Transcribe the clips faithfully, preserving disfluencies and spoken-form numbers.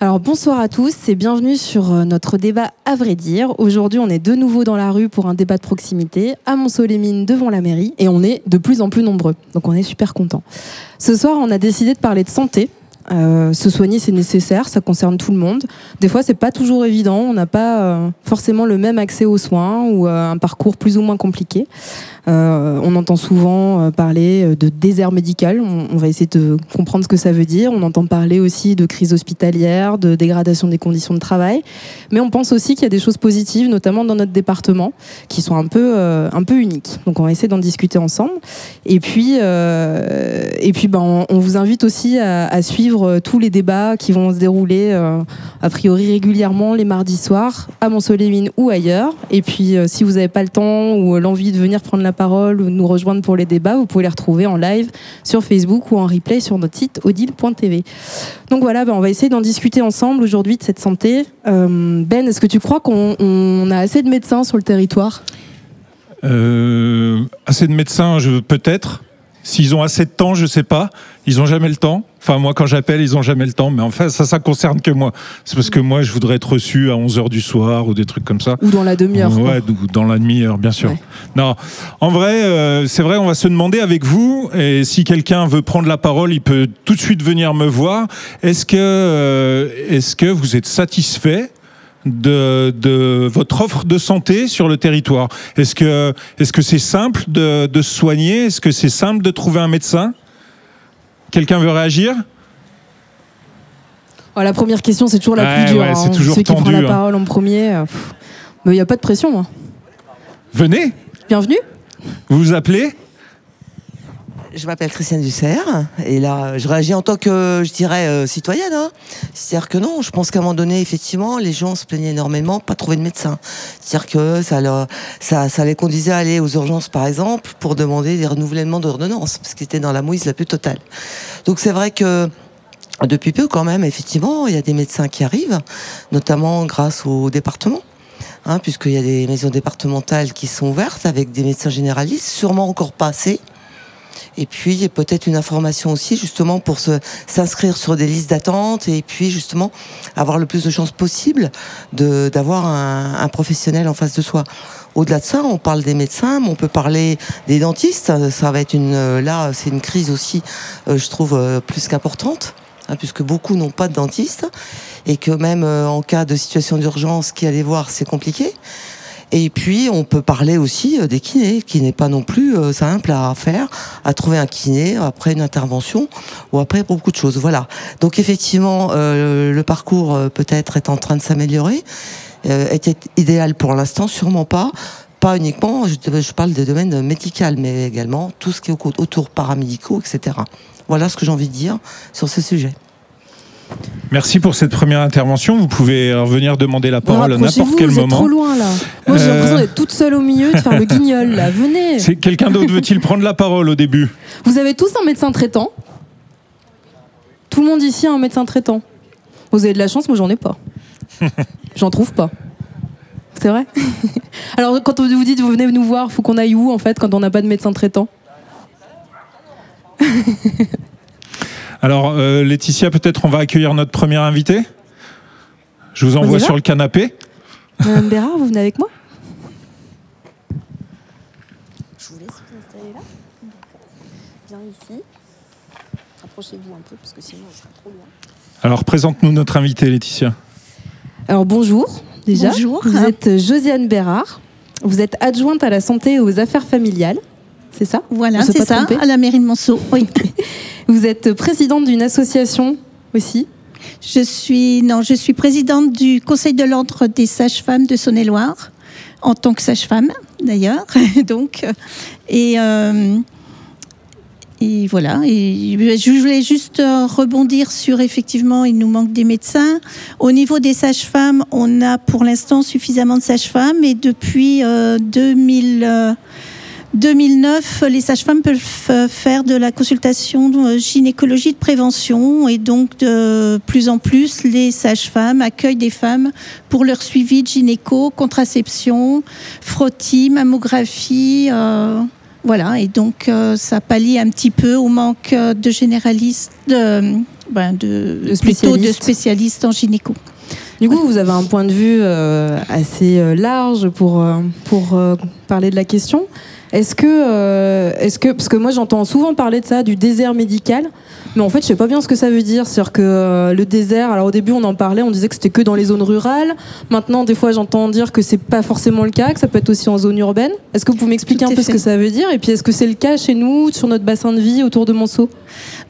Alors bonsoir à tous et bienvenue sur notre débat à vrai dire. Aujourd'hui, on est de nouveau dans la rue pour un débat de proximité à Montceau-les-Mines devant la mairie et on est de plus en plus nombreux. Donc on est super contents. Ce soir, on a décidé de parler de santé. Euh, se soigner, c'est nécessaire, ça concerne tout le monde. Des fois, c'est pas toujours évident, on n'a pas euh, forcément le même accès aux soins ou euh, un parcours plus ou moins compliqué. Euh, on entend souvent euh, parler de désert médical, on, on va essayer de comprendre ce que ça veut dire. On entend parler aussi de crise hospitalière, de dégradation des conditions de travail. Mais on pense aussi qu'il y a des choses positives, notamment dans notre département, qui sont un peu, euh, un peu uniques. Donc on va essayer d'en discuter ensemble. Et puis, euh, et puis ben, on, on vous invite aussi à, à suivre tous les débats qui vont se dérouler euh, a priori régulièrement les mardis soirs à Montceau-les-Mines ou ailleurs. Et puis euh, si vous n'avez pas le temps ou l'envie de venir prendre la parole ou nous rejoindre pour les débats, vous pouvez les retrouver en live sur Facebook ou en replay sur notre site Odil point T V. Donc voilà, bah, on va essayer d'en discuter ensemble aujourd'hui de cette santé. Euh, Ben, est-ce que tu crois qu'on on a assez de médecins sur le territoire ? euh, Assez de médecins, je, peut-être. S'ils ont assez de temps, je sais pas. Ils ont jamais le temps. Enfin, moi, quand j'appelle, ils ont jamais le temps. Mais enfin, ça, ça concerne que moi. C'est parce que moi, je voudrais être reçu à onze heures du soir ou des trucs comme ça. Ou dans la demi-heure. Ouais, ou dans la demi-heure, bien sûr. Ouais. Non. En vrai, euh, c'est vrai, on va se demander avec vous. Et si quelqu'un veut prendre la parole, il peut tout de suite venir me voir. Est-ce que, euh, est-ce que vous êtes satisfait de, de votre offre de santé sur le territoire? Est-ce que, est-ce que c'est simple de, de se soigner? Est-ce que c'est simple de trouver un médecin? Quelqu'un veut réagir? Oh, la première question, c'est toujours la ouais, plus dure. Ouais, c'est hein. toujours Ceux tendu, qui prennent la parole hein. en premier, euh, mais il n'y a pas de pression. Hein. Venez. Bienvenue. Vous vous appelez? Je m'appelle Christiane Dusserre et là, je réagis en tant que, je dirais, citoyenne. Hein. C'est-à-dire que non, je pense qu'à un moment donné, effectivement, les gens se plaignaient énormément de pas trouver de médecin. C'est-à-dire que ça, leur, ça, ça les conduisait à aller aux urgences, par exemple, pour demander des renouvellements d'ordonnances, parce qu'ils étaient dans la mouise la plus totale. Donc c'est vrai que depuis peu, quand même, effectivement, il y a des médecins qui arrivent, notamment grâce au département. Hein, puisqu'il y a des maisons départementales qui sont ouvertes avec des médecins généralistes, sûrement encore pas assez. Et puis, il y a peut-être une information aussi, justement, pour se, s'inscrire sur des listes d'attente et puis, justement, avoir le plus de chances possible de, d'avoir un, un professionnel en face de soi. Au-delà de ça, on parle des médecins, mais on peut parler des dentistes. Ça va être une, là, c'est une crise aussi, je trouve, plus qu'importante, hein, puisque beaucoup n'ont pas de dentiste et que même en cas de situation d'urgence, qui allait voir, c'est compliqué. Et puis, on peut parler aussi des kinés, qui n'est pas non plus euh, simple à faire, à trouver un kiné après une intervention ou après beaucoup de choses. Voilà. Donc, effectivement, euh, le parcours euh, peut-être est en train de s'améliorer. Euh, était idéal pour l'instant, sûrement pas. Pas uniquement, je, je parle des domaines médicaux, mais également tout ce qui est autour paramédicaux, et cetera. Voilà ce que j'ai envie de dire sur ce sujet. Merci pour cette première intervention. Vous pouvez revenir demander la parole à n'importe vous, quel vous moment. Vous êtes trop loin là. Moi j'ai l'impression d'être toute seule au milieu, de faire le guignol là. Venez. C'est, quelqu'un d'autre veut-il prendre la parole au début? Vous avez tous un médecin traitant. Tout le monde ici a un médecin traitant. Vous avez de la chance, moi j'en ai pas. J'en trouve pas. C'est vrai. Alors quand vous dites vous venez nous voir, faut qu'on aille où en fait quand on n'a pas de médecin traitant? Alors, euh, Laetitia, peut-être on va accueillir notre première invitée. Je vous envoie sur le canapé. Madame Bérard, vous venez avec moi ? Je vous laisse vous installer là. Viens ici. Rapprochez-vous un peu, parce que sinon on sera trop loin. Alors, présente-nous notre invitée, Laetitia. Alors, bonjour, déjà. Bonjour. Vous hein. êtes Josiane Bérard. Vous êtes adjointe à la santé et aux affaires familiales. C'est ça ? Voilà, c'est ça, tromper. À la mairie de Montceau. Oui. Vous êtes présidente d'une association aussi ? Je suis, non, je suis présidente du Conseil de l'ordre des sages-femmes de Saône-et-Loire, en tant que sage-femme d'ailleurs. Donc, et, euh, et voilà. Et je voulais juste rebondir sur effectivement, il nous manque des médecins. Au niveau des sages-femmes, on a pour l'instant suffisamment de sages-femmes, et depuis euh, deux mille. Euh, deux mille neuf, les sages-femmes peuvent faire de la consultation de gynécologie de prévention, et donc de plus en plus, les sages-femmes accueillent des femmes pour leur suivi de gynéco, contraception, frottis, mammographie, euh, Voilà, et donc euh, ça pallie un petit peu au manque de généralistes, de, ben de, de, spécialistes. Plutôt de spécialistes en gynéco. Du coup, ouais. Vous avez un point de vue euh, assez large pour, pour euh, parler de la question. Est-ce que, euh, est-ce que, parce que moi j'entends souvent parler de ça, du désert médical, mais en fait je sais pas bien ce que ça veut dire. C'est-à-dire que euh, le désert, alors au début on en parlait, on disait que c'était que dans les zones rurales. Maintenant, des fois j'entends dire que c'est pas forcément le cas, que ça peut être aussi en zone urbaine. Est-ce que vous pouvez m'expliquer un peu ce que ça veut dire ? Et puis est-ce que c'est le cas chez nous, sur notre bassin de vie, autour de Montceau ?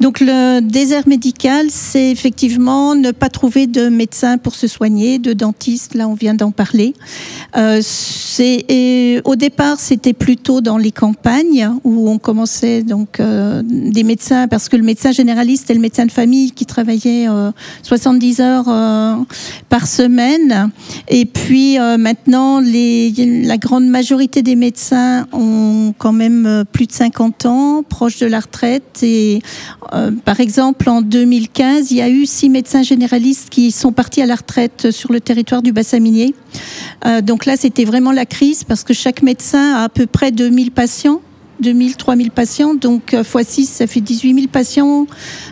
Donc le désert médical, c'est effectivement ne pas trouver de médecin pour se soigner, de dentiste, là on vient d'en parler. Euh, c'est, et, au départ c'était plutôt dans les campagnes où on commençait donc euh, des médecins, parce que le médecin généraliste et le médecin de famille qui travaillaient euh, soixante-dix heures euh, par semaine. Et puis euh, maintenant, les, la grande majorité des médecins ont quand même plus de cinquante ans, proches de la retraite. Et euh, par exemple, en deux mille quinze, il y a eu six médecins généralistes qui sont partis à la retraite sur le territoire du bassin minier. Euh, donc là, c'était vraiment la crise parce que chaque médecin a à peu près de deux mille patients, deux mille, trois mille patients, donc fois six, ça fait dix-huit mille patients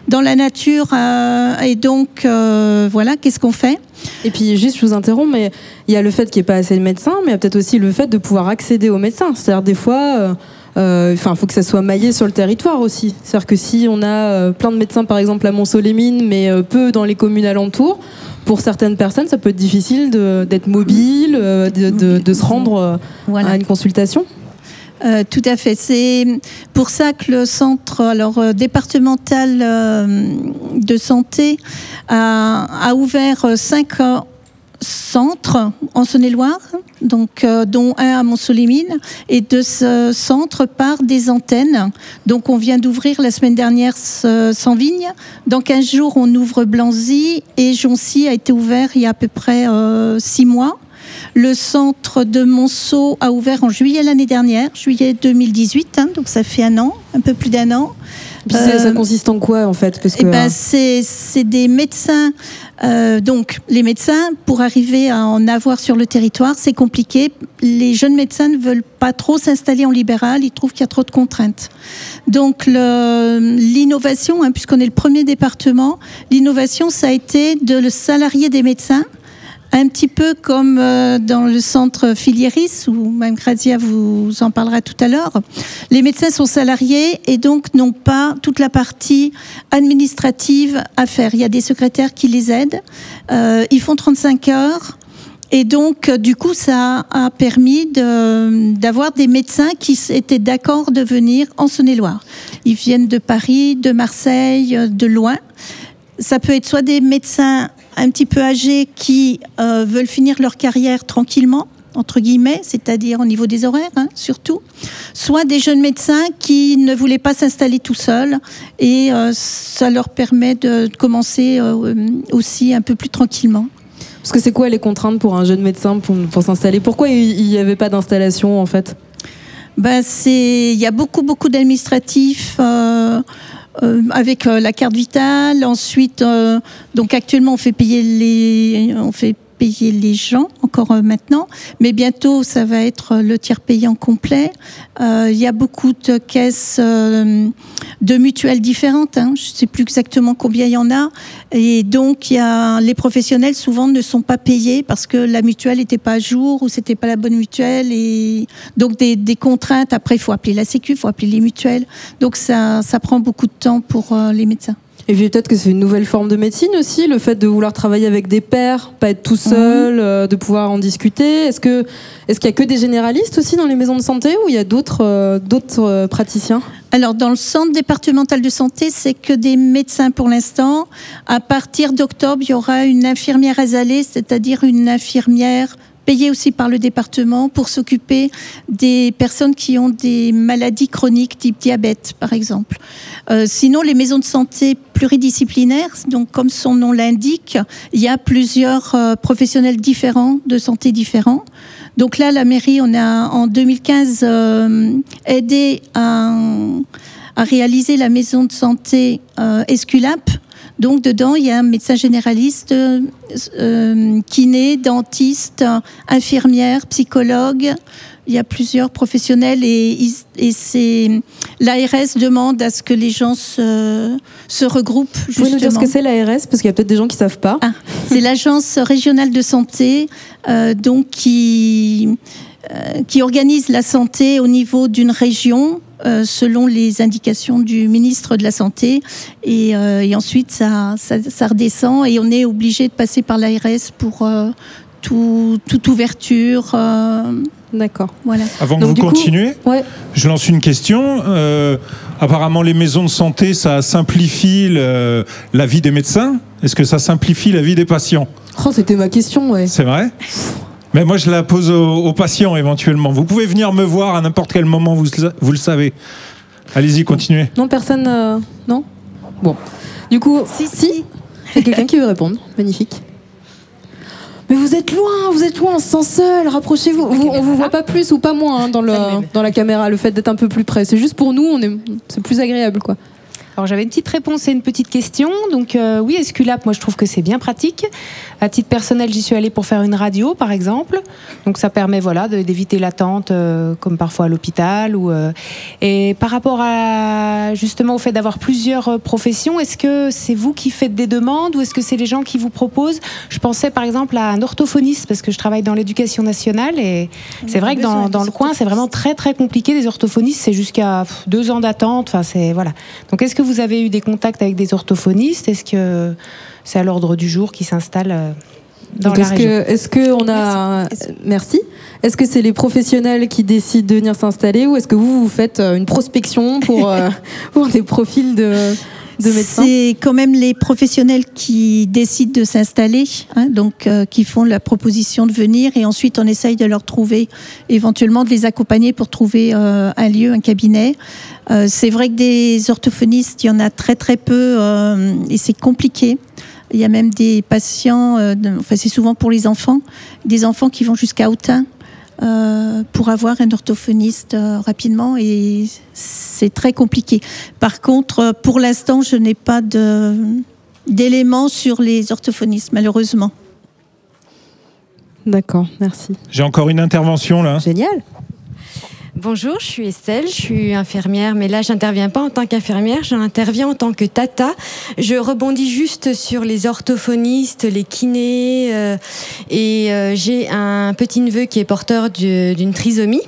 dans la nature. Euh, et donc, euh, voilà, qu'est-ce qu'on fait ? Et puis, juste, je vous interromps, mais il y a le fait qu'il n'y ait pas assez de médecins, mais il y a peut-être aussi le fait de pouvoir accéder aux médecins. C'est-à-dire, des fois... Euh Euh, enfin, faut que ça soit maillé sur le territoire aussi. C'est-à-dire que si on a euh, plein de médecins, par exemple à Montceau-les-Mines, mais euh, peu dans les communes alentours, pour certaines personnes, ça peut être difficile de, d'être mobile, euh, de, de, de se rendre euh, voilà. à une consultation. Euh, tout à fait. C'est pour ça que le centre, alors euh, départemental euh, de santé, a, a ouvert cinq euh, centres en Saône-et-Loire, donc euh, dont un à Montceau-les-Mines, et de ce centre par des antennes. Donc on vient d'ouvrir la semaine dernière euh, San Vigne. Dans quinze jours, on ouvre Blanzy, et Joncy a été ouvert il y a à peu près euh, six mois. Le centre de Montceau a ouvert en juillet l'année dernière, juillet deux mille dix-huit, hein, donc ça fait un an, un peu plus d'un an. Puis euh, ça consiste en quoi en fait ? Parce que, ben, hein. c'est, c'est des médecins, euh, donc les médecins, pour arriver à en avoir sur le territoire, c'est compliqué. Les jeunes médecins ne veulent pas trop s'installer en libéral, ils trouvent qu'il y a trop de contraintes. Donc le, l'innovation, hein, puisqu'on est le premier département, l'innovation ça a été de le salarier des médecins, un petit peu comme dans le centre Filieris, où Mme Grazia vous en parlera tout à l'heure. Les médecins sont salariés et donc n'ont pas toute la partie administrative à faire. Il y a des secrétaires qui les aident. Euh, ils font trente-cinq heures. Et donc, du coup, ça a permis de, d'avoir des médecins qui étaient d'accord de venir en Saône-et-Loire. Ils viennent de Paris, de Marseille, de loin. Ça peut être soit des médecins un petit peu âgés qui euh, veulent finir leur carrière tranquillement, entre guillemets, c'est-à-dire au niveau des horaires, hein, surtout, soit des jeunes médecins qui ne voulaient pas s'installer tout seuls, et euh, ça leur permet de commencer euh, aussi un peu plus tranquillement. Parce que c'est quoi les contraintes pour un jeune médecin pour, pour s'installer ? Pourquoi il n'y avait pas d'installation, en fait ? Ben, c'est, il y a beaucoup, beaucoup d'administratifs... Euh, Euh, avec euh, la carte vitale, ensuite, euh, donc actuellement on fait payer les, on fait payer les gens encore euh, maintenant, mais bientôt ça va être le tiers payant complet. Il euh, y a beaucoup de caisses euh, de mutuelles différentes, hein, je ne sais plus exactement combien il y en a, et donc il y a les professionnels souvent ne sont pas payés parce que la mutuelle n'était pas à jour ou c'était pas la bonne mutuelle, et donc des, des contraintes. Après, il faut appeler la Sécu, il faut appeler les mutuelles, donc ça, ça prend beaucoup de temps pour euh, les médecins. Et puis peut-être que c'est une nouvelle forme de médecine aussi, le fait de vouloir travailler avec des pairs, pas être tout seul, mmh. euh, de pouvoir en discuter. Est-ce que, est-ce qu'il y a que des généralistes aussi dans les maisons de santé ou il y a d'autres, euh, d'autres euh, praticiens ? Alors dans le centre départemental de santé, c'est que des médecins pour l'instant. À partir d'octobre, il y aura une infirmière asalée, c'est-à-dire une infirmière payée aussi par le département pour s'occuper des personnes qui ont des maladies chroniques type diabète, par exemple. Euh, sinon, les maisons de santé pluridisciplinaires, donc comme son nom l'indique, il y a plusieurs euh, professionnels différents, de santé différents. Donc là, la mairie, on a en deux mille quinze euh, aidé à, à réaliser la maison de santé euh, Esculape. Donc dedans, il y a un médecin généraliste, euh, kiné, dentiste, infirmière, psychologue. Il y a plusieurs professionnels et, et c'est, l'A R S demande à ce que les gens se, se regroupent. Vous pouvez nous dire ce que c'est l'A R S, parce qu'il y a peut-être des gens qui ne savent pas. Ah, c'est l'Agence régionale de santé, euh, donc qui, euh, qui organise la santé au niveau d'une région, euh, selon les indications du ministre de la Santé. Et, euh, et ensuite, ça, ça, ça redescend et on est obligé de passer par l'A R S pour euh, tout, toute ouverture. Euh, D'accord. Voilà. Avant Donc, que vous continuiez, ouais. je lance une question. Euh, apparemment, les maisons de santé, ça simplifie le, la vie des médecins. Est-ce que ça simplifie la vie des patients ? Oh, c'était ma question, ouais. C'est vrai ? Mais moi, je la pose aux, aux patients, éventuellement. Vous pouvez venir me voir à n'importe quel moment, vous, vous le savez. Allez-y, continuez. Non, personne... Euh, non ? Bon. Du coup... Si, si. Il y a quelqu'un qui veut répondre. Magnifique. Mais vous êtes loin, vous êtes loin, on se sent seul, rapprochez-vous. Vous, on ne vous voit pas plus ou pas moins hein, dans, le, dans la caméra, le fait d'être un peu plus près. C'est juste pour nous, on est, c'est plus agréable, quoi. Alors j'avais une petite réponse et une petite question. Donc euh, oui, Esculape, moi je trouve que c'est bien pratique. À titre personnel, j'y suis allée pour faire une radio, par exemple. Donc ça permet voilà, de, d'éviter l'attente, euh, comme parfois à l'hôpital. Ou, euh... Et par rapport à, justement au fait d'avoir plusieurs professions, est-ce que c'est vous qui faites des demandes ou est-ce que c'est les gens qui vous proposent ? Je pensais par exemple à un orthophoniste, parce que je travaille dans l'éducation nationale. Et oui, c'est vrai que dans, dans le coin, c'est vraiment très très compliqué. Des orthophonistes, c'est jusqu'à deux ans d'attente. Enfin, c'est, voilà. Donc est-ce que vous avez eu des contacts avec des orthophonistes ? Est-ce que c'est à l'ordre du jour qui s'installe dans Donc la est-ce région que, Est-ce que on a merci. merci. Est-ce que c'est les professionnels qui décident de venir s'installer ou est-ce que vous vous faites une prospection pour, pour des profils de, de médecins ? C'est quand même les professionnels qui décident de s'installer, hein, donc euh, qui font la proposition de venir et ensuite on essaye de leur trouver, éventuellement de les accompagner pour trouver euh, un lieu, un cabinet. Euh, c'est vrai que des orthophonistes, il y en a très très peu euh, et c'est compliqué. Il y a même des patients, euh, de, enfin c'est souvent pour les enfants, des enfants qui vont jusqu'à Autun euh, pour avoir un orthophoniste euh, rapidement et c'est très compliqué. Par contre, pour l'instant, je n'ai pas de, d'éléments sur les orthophonistes, malheureusement. D'accord, merci. J'ai encore une intervention là. Génial. Bonjour, je suis Estelle, je suis infirmière, mais là j'interviens pas en tant qu'infirmière, j'interviens en tant que tata. Je rebondis juste sur les orthophonistes, les kinés, euh, et euh, j'ai un petit-neveu qui est porteur du, d'une trisomie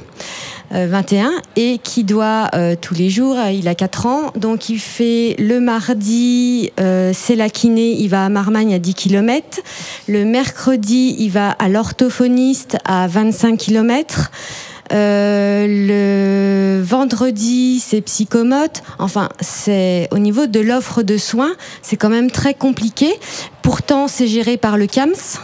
euh, vingt et un et qui doit euh, tous les jours, euh, il a quatre ans, donc il fait le mardi, euh, c'est la kiné, il va à Marmagne à dix kilomètres, le mercredi il va à l'orthophoniste à vingt-cinq kilomètres, Euh, le vendredi c'est psychomote, enfin c'est au niveau de l'offre de soins c'est quand même très compliqué, pourtant c'est géré par le C A M S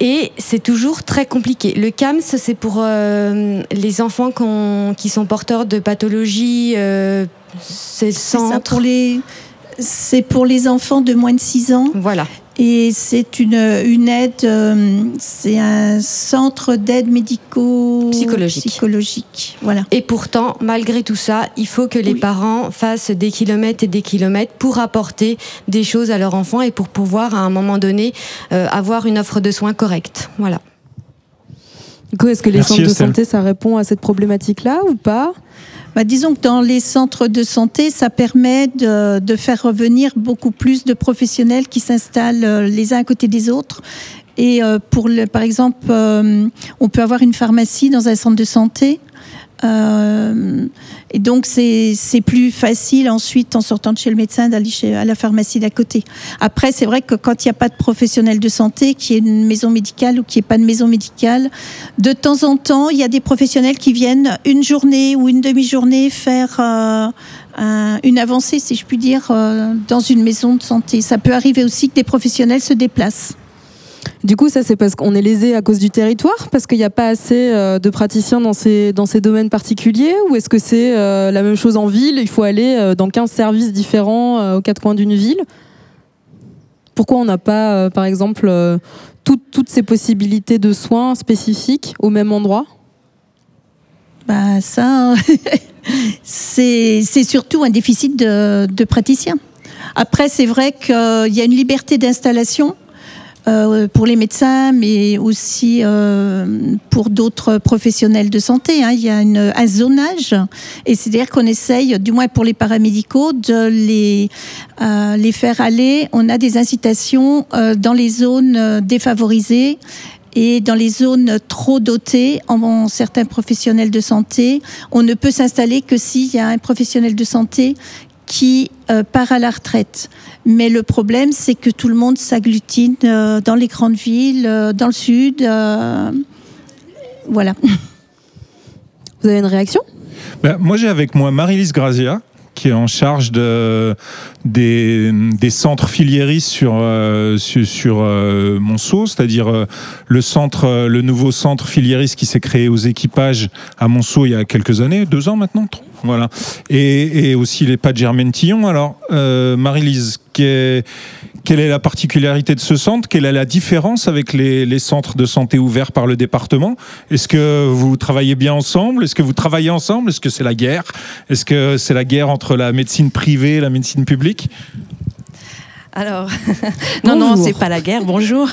et c'est toujours très compliqué. Le C A M S c'est pour euh, les enfants qu'on, qui sont porteurs de pathologies euh, c'est le centre c'est, ça pour les... c'est pour les enfants de moins de six ans, voilà. Et c'est une, une aide, euh, c'est un centre d'aide médico-psychologique. Psychologique, voilà. Et pourtant, malgré tout ça, il faut que les oui. parents fassent des kilomètres et des kilomètres pour apporter des choses à leur enfant et pour pouvoir, à un moment donné, euh, avoir une offre de soins correcte. Voilà. Du coup, est-ce que les Merci centres Estelle. de santé, ça répond à cette problématique-là ou pas ? Bah, disons que dans les centres de santé, ça permet de, de faire revenir beaucoup plus de professionnels qui s'installent les uns à côté des autres. Et euh, pour le, par exemple, euh, on peut avoir une pharmacie dans un centre de santé. Euh, et donc c'est, c'est plus facile ensuite en sortant de chez le médecin d'aller chez, à la pharmacie d'à côté. Après c'est vrai que quand il n'y a pas de professionnel de santé, qu'il y ait une maison médicale ou qu'il n'y ait pas de maison médicale, de temps en temps il y a des professionnels qui viennent une journée ou une demi-journée faire euh, un, une avancée si je puis dire euh, dans une maison de santé. Ça peut arriver aussi que des professionnels se déplacent. Du coup, ça, c'est parce qu'on est lésé à cause du territoire, parce qu'il n'y a pas assez euh, de praticiens dans ces, dans ces domaines particuliers, ou est-ce que c'est euh, la même chose en ville ? Il faut aller euh, dans quinze services différents euh, aux quatre coins d'une ville ? Pourquoi on n'a pas, euh, par exemple, euh, tout, toutes ces possibilités de soins spécifiques au même endroit ? Bah, ça, c'est, c'est surtout un déficit de, de praticiens. Après, c'est vrai qu'il y a une liberté d'installation Euh, pour les médecins, mais aussi euh, pour d'autres professionnels de santé, hein. Il y a une, un zonage, et c'est-à-dire qu'on essaye, du moins pour les paramédicaux, de les, euh, les faire aller. On a des incitations euh, dans les zones défavorisées et dans les zones trop dotées. En, en certains professionnels de santé, on ne peut s'installer que s'il y a un professionnel de santé qui euh, part à la retraite. Mais le problème, c'est que tout le monde s'agglutine euh, dans les grandes villes, euh, dans le sud. Euh, voilà. Vous avez une réaction ? Ben, moi, j'ai avec moi Marie-Lise Grazia, qui est en charge de, des, des centres Filieris sur, euh, sur, sur euh, Montceau, c'est-à-dire euh, le, centre, euh, le nouveau centre Filieris qui s'est créé aux équipages à Montceau il y a quelques années, deux ans maintenant, trois. Voilà. Et, et aussi les pas de Germaine Tillon. Alors, euh, Marie-Lise, quelle est la particularité de ce centre ? Quelle est la différence avec les, les centres de santé ouverts par le département ? Est-ce que vous travaillez bien ensemble ? Est-ce que vous travaillez ensemble ? Est-ce que c'est la guerre ? Est-ce que c'est la guerre entre la médecine privée et la médecine publique ? Alors, non, bonjour. Non, c'est pas la guerre, bonjour.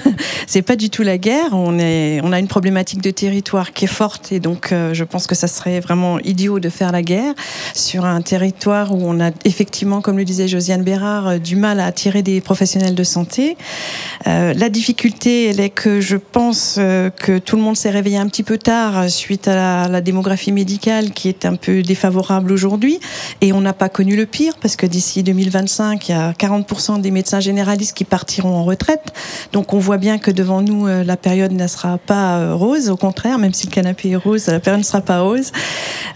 C'est pas du tout la guerre. On, est, on a une problématique de territoire qui est forte, et donc euh, je pense que ça serait vraiment idiot de faire la guerre sur un territoire où on a effectivement, comme le disait Josiane Bérard, euh, du mal à attirer des professionnels de santé. Euh, la difficulté, elle est que je pense euh, que tout le monde s'est réveillé un petit peu tard suite à la, la démographie médicale qui est un peu défavorable aujourd'hui, et on n'a pas connu le pire, parce que d'ici deux mille vingt-cinq, il y a quarante pour cent des médecins généralistes qui partiront en retraite. Donc on voit bien que devant nous, la période ne sera pas rose, au contraire, même si le canapé est rose, la période ne sera pas rose.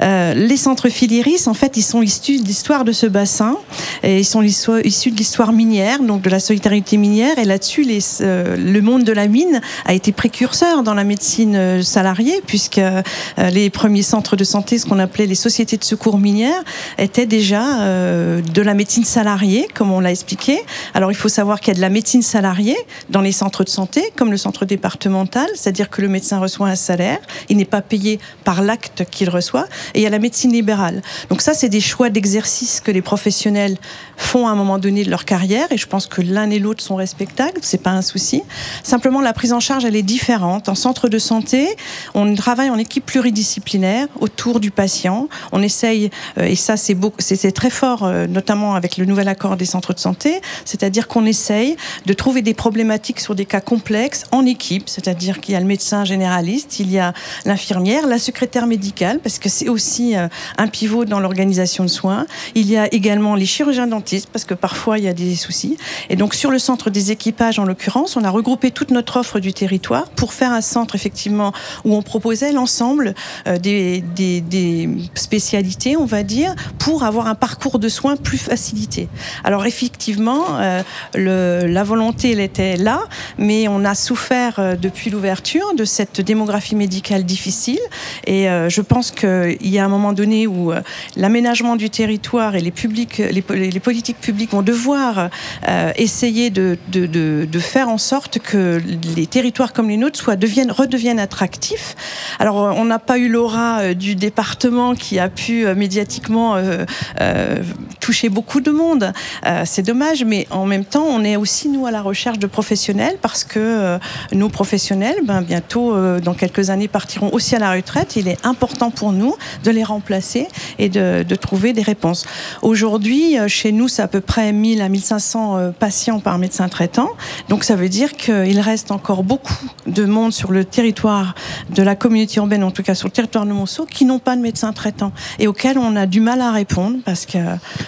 Euh, les centres Filieris, en fait, ils sont issus de l'histoire de ce bassin, et ils sont issus de l'histoire minière, donc de la solidarité minière, et là-dessus, les, euh, le monde de la mine a été précurseur dans la médecine salariée, puisque euh, les premiers centres de santé, ce qu'on appelait les sociétés de secours minières, étaient déjà euh, de la médecine salariée, comme on l'a expliqué. Alors, Alors, il faut savoir qu'il y a de la médecine salariée dans les centres de santé, comme le centre départemental, c'est-à-dire que le médecin reçoit un salaire, il n'est pas payé par l'acte qu'il reçoit, et il y a la médecine libérale. Donc ça, c'est des choix d'exercice que les professionnels font à un moment donné de leur carrière, et je pense que l'un et l'autre sont respectables, c'est pas un souci. Simplement, la prise en charge, elle est différente. En centre de santé, on travaille en équipe pluridisciplinaire autour du patient. On essaye, et ça, c'est, beau, c'est, c'est très fort, notamment avec le nouvel accord des centres de santé, c'est-à-dire C'est-à-dire qu'on essaye de trouver des problématiques sur des cas complexes en équipe, c'est-à-dire qu'il y a le médecin généraliste, il y a l'infirmière, la secrétaire médicale, parce que c'est aussi un pivot dans l'organisation de soins. Il y a également les chirurgiens-dentistes, parce que parfois il y a des soucis. Et donc sur le centre des équipages, en l'occurrence, on a regroupé toute notre offre du territoire pour faire un centre, effectivement, où on proposait l'ensemble des, des, des spécialités, on va dire, pour avoir un parcours de soins plus facilité. Alors effectivement, euh, Le, la volonté, elle était là, mais on a souffert euh, depuis l'ouverture de cette démographie médicale difficile, et euh, je pense qu'il y a un moment donné où euh, l'aménagement du territoire et les, publics, les, les politiques publiques vont devoir euh, essayer de, de, de, de faire en sorte que les territoires comme les nôtres soient, deviennent, redeviennent attractifs. Alors on n'a pas eu l'aura euh, du département qui a pu euh, médiatiquement euh, euh, toucher beaucoup de monde, euh, c'est dommage, mais en En même temps, on est aussi, nous, à la recherche de professionnels, parce que euh, nos professionnels, ben, bientôt, euh, dans quelques années, partiront aussi à la retraite. Il est important pour nous de les remplacer et de, de trouver des réponses. Aujourd'hui, euh, chez nous, c'est à peu près mille à mille cinq cents euh, patients par médecin traitant. Donc, ça veut dire qu'il reste encore beaucoup de monde sur le territoire de la communauté urbaine, en tout cas sur le territoire de Montceau, qui n'ont pas de médecin traitant et auxquels on a du mal à répondre. Parce que...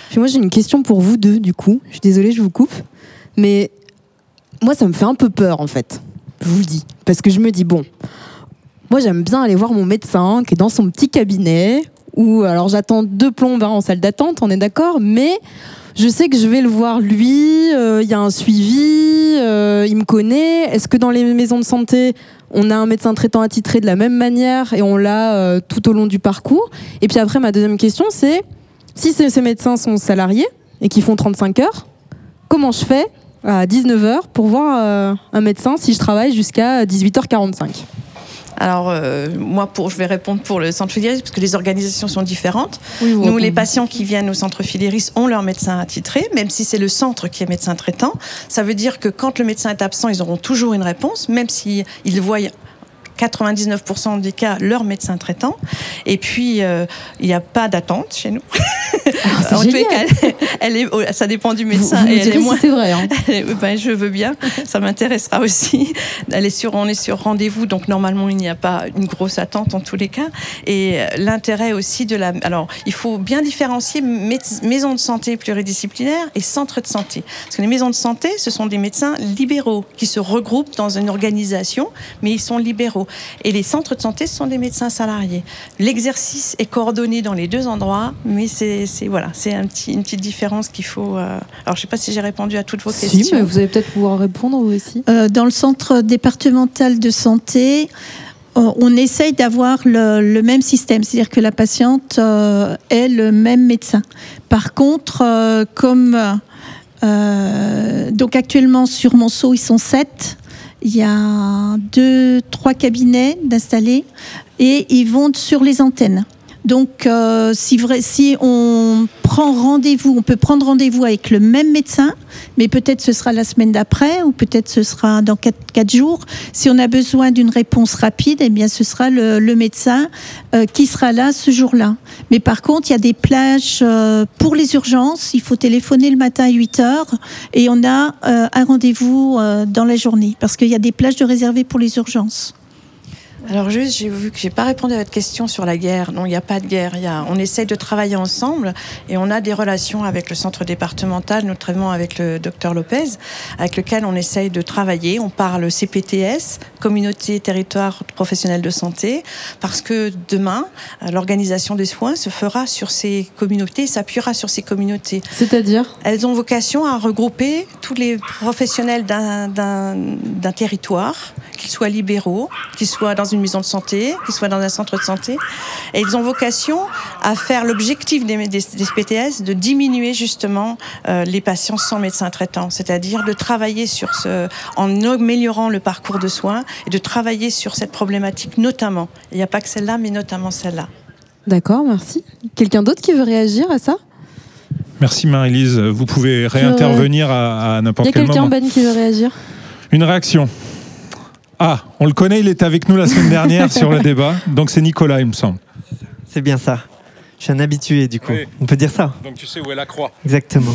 Puis moi, j'ai une question pour vous deux, du coup. Je suis désolée, je vous coupe. Mais moi, ça me fait un peu peur, en fait, je vous le dis, parce que je me dis, bon, moi j'aime bien aller voir mon médecin qui est dans son petit cabinet, où alors j'attends deux plombes hein, en salle d'attente, on est d'accord, mais je sais que je vais le voir lui, il euh, y a un suivi, euh, il me connaît. Est-ce que dans les maisons de santé, on a un médecin traitant attitré de la même manière et on l'a euh, tout au long du parcours ? Et puis après, ma deuxième question, c'est, si ces, ces médecins sont salariés et qu'ils font trente-cinq heures, comment je fais à dix-neuf heures pour voir un médecin si je travaille jusqu'à dix-huit heures quarante-cinq ? Alors, euh, moi, pour, je vais répondre pour le centre Filieris, parce que les organisations sont différentes. Oui, oui, Nous, oui. les patients qui viennent au centre Filieris ont leur médecin attitré, même si c'est le centre qui est médecin traitant. Ça veut dire que quand le médecin est absent, ils auront toujours une réponse, même s'ils voient quatre-vingt-dix-neuf pour cent des cas, leur médecin traitant. Et puis, il euh, n'y a pas d'attente chez nous. Ah, en génial. Tous les cas, elle est, ça dépend du médecin. Vous, vous et elle est moins... si c'est vrai. Hein. Ben, je veux bien, ça m'intéressera aussi. Elle est sur, on est sur rendez-vous, donc normalement, il n'y a pas une grosse attente en tous les cas. Et l'intérêt aussi de la... Alors, il faut bien différencier maison de santé pluridisciplinaire et centre de santé. Parce que les maisons de santé, ce sont des médecins libéraux qui se regroupent dans une organisation, mais ils sont libéraux. Et les centres de santé, ce sont des médecins salariés. L'exercice est coordonné dans les deux endroits, mais c'est, c'est, voilà, c'est un petit, une petite différence qu'il faut... Euh... Alors, je ne sais pas si j'ai répondu à toutes vos si, questions. Mais vous allez peut-être pouvoir répondre, vous aussi. Euh, dans le centre départemental de santé, euh, on essaye d'avoir le, le même système, c'est-à-dire que la patiente euh, est le même médecin. Par contre, euh, comme... Euh, donc, actuellement, sur Montceau, ils sont sept... Il y a deux, trois cabinets d'installés et ils vont sur les antennes. Donc, euh, si, vrai, si on prend rendez-vous, on peut prendre rendez-vous avec le même médecin, mais peut-être ce sera la semaine d'après ou peut-être ce sera dans quatre, quatre jours. Si on a besoin d'une réponse rapide, eh bien, ce sera le, le médecin euh, qui sera là ce jour-là. Mais par contre, il y a des plages euh, pour les urgences. Il faut téléphoner le matin à huit heures et on a euh, un rendez-vous euh, dans la journée parce qu'il y a des plages de réservées pour les urgences. Alors juste, j'ai vu que j'ai pas répondu à votre question sur la guerre. Non, il n'y a pas de guerre. Y a, on essaye de travailler ensemble et on a des relations avec le centre départemental, notamment avec le docteur Lopez, avec lequel on essaye de travailler. On parle C P T S, Communauté, Territoire, Professionnel de Santé, parce que demain, l'organisation des soins se fera sur ces communautés, s'appuiera sur ces communautés. C'est-à-dire ? Elles ont vocation à regrouper tous les professionnels d'un, d'un, d'un territoire, qu'ils soient libéraux, qu'ils soient dans une une maison de santé, qu'ils soient dans un centre de santé. Et ils ont vocation à faire l'objectif des, des, des C P T S de diminuer justement euh, les patients sans médecin traitant, c'est-à-dire de travailler sur ce, en améliorant le parcours de soins et de travailler sur cette problématique notamment. Il n'y a pas que celle-là, mais notamment celle-là. D'accord, merci. Quelqu'un d'autre qui veut réagir à ça ? Merci Marie-Lise. Vous pouvez réintervenir à, à n'importe quel moment. Il y a quelqu'un, Ben, qui veut réagir ? Une réaction. Ah, on le connaît, il était avec nous la semaine dernière sur le débat. Donc c'est Nicolas, il me semble. C'est bien ça. Je suis un habitué, du coup. Oui. On peut dire ça. Donc tu sais où est la croix. Exactement.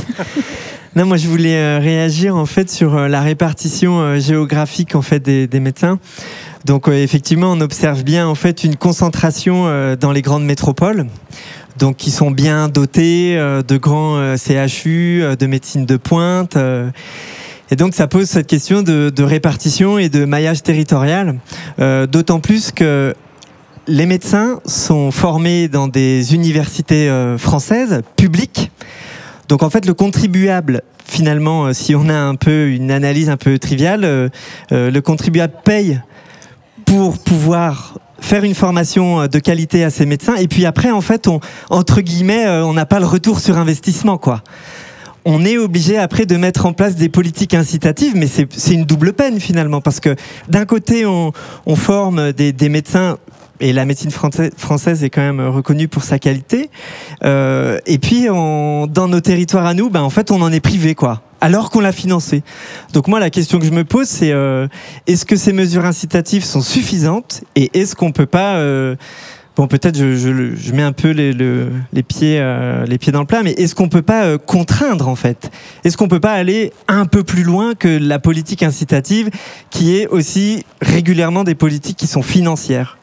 Non, moi je voulais euh, réagir en fait sur euh, la répartition euh, géographique en fait des, des médecins. Donc euh, effectivement, on observe bien en fait une concentration euh, dans les grandes métropoles. Donc qui sont bien dotés euh, de grands euh, C H U, euh, de médecine de pointe. Euh, Et donc, ça pose cette question de, de répartition et de maillage territorial, euh, d'autant plus que les médecins sont formés dans des universités euh, françaises, publiques. Donc, en fait, le contribuable, finalement, euh, si on a un peu une analyse un peu triviale, euh, euh, le contribuable paye pour pouvoir faire une formation de qualité à ses médecins. Et puis après, en fait, on, entre guillemets, euh, on n'a pas le retour sur investissement, quoi. On est obligé après de mettre en place des politiques incitatives, mais c'est, c'est une double peine finalement, parce que d'un côté on, on forme des, des médecins, et la médecine française, française est quand même reconnue pour sa qualité, euh, et puis on, dans nos territoires à nous, ben, en fait on en est privé, quoi, alors qu'on l'a financé. Donc moi la question que je me pose c'est euh, est-ce que ces mesures incitatives sont suffisantes, et est-ce qu'on peut pas... Euh, Bon, peut-être je, je, je mets un peu les, les, les, pieds, euh, les pieds dans le plat, mais est-ce qu'on peut pas euh, contraindre, en fait ? Est-ce qu'on peut pas aller un peu plus loin que la politique incitative, qui est aussi régulièrement des politiques qui sont financières ?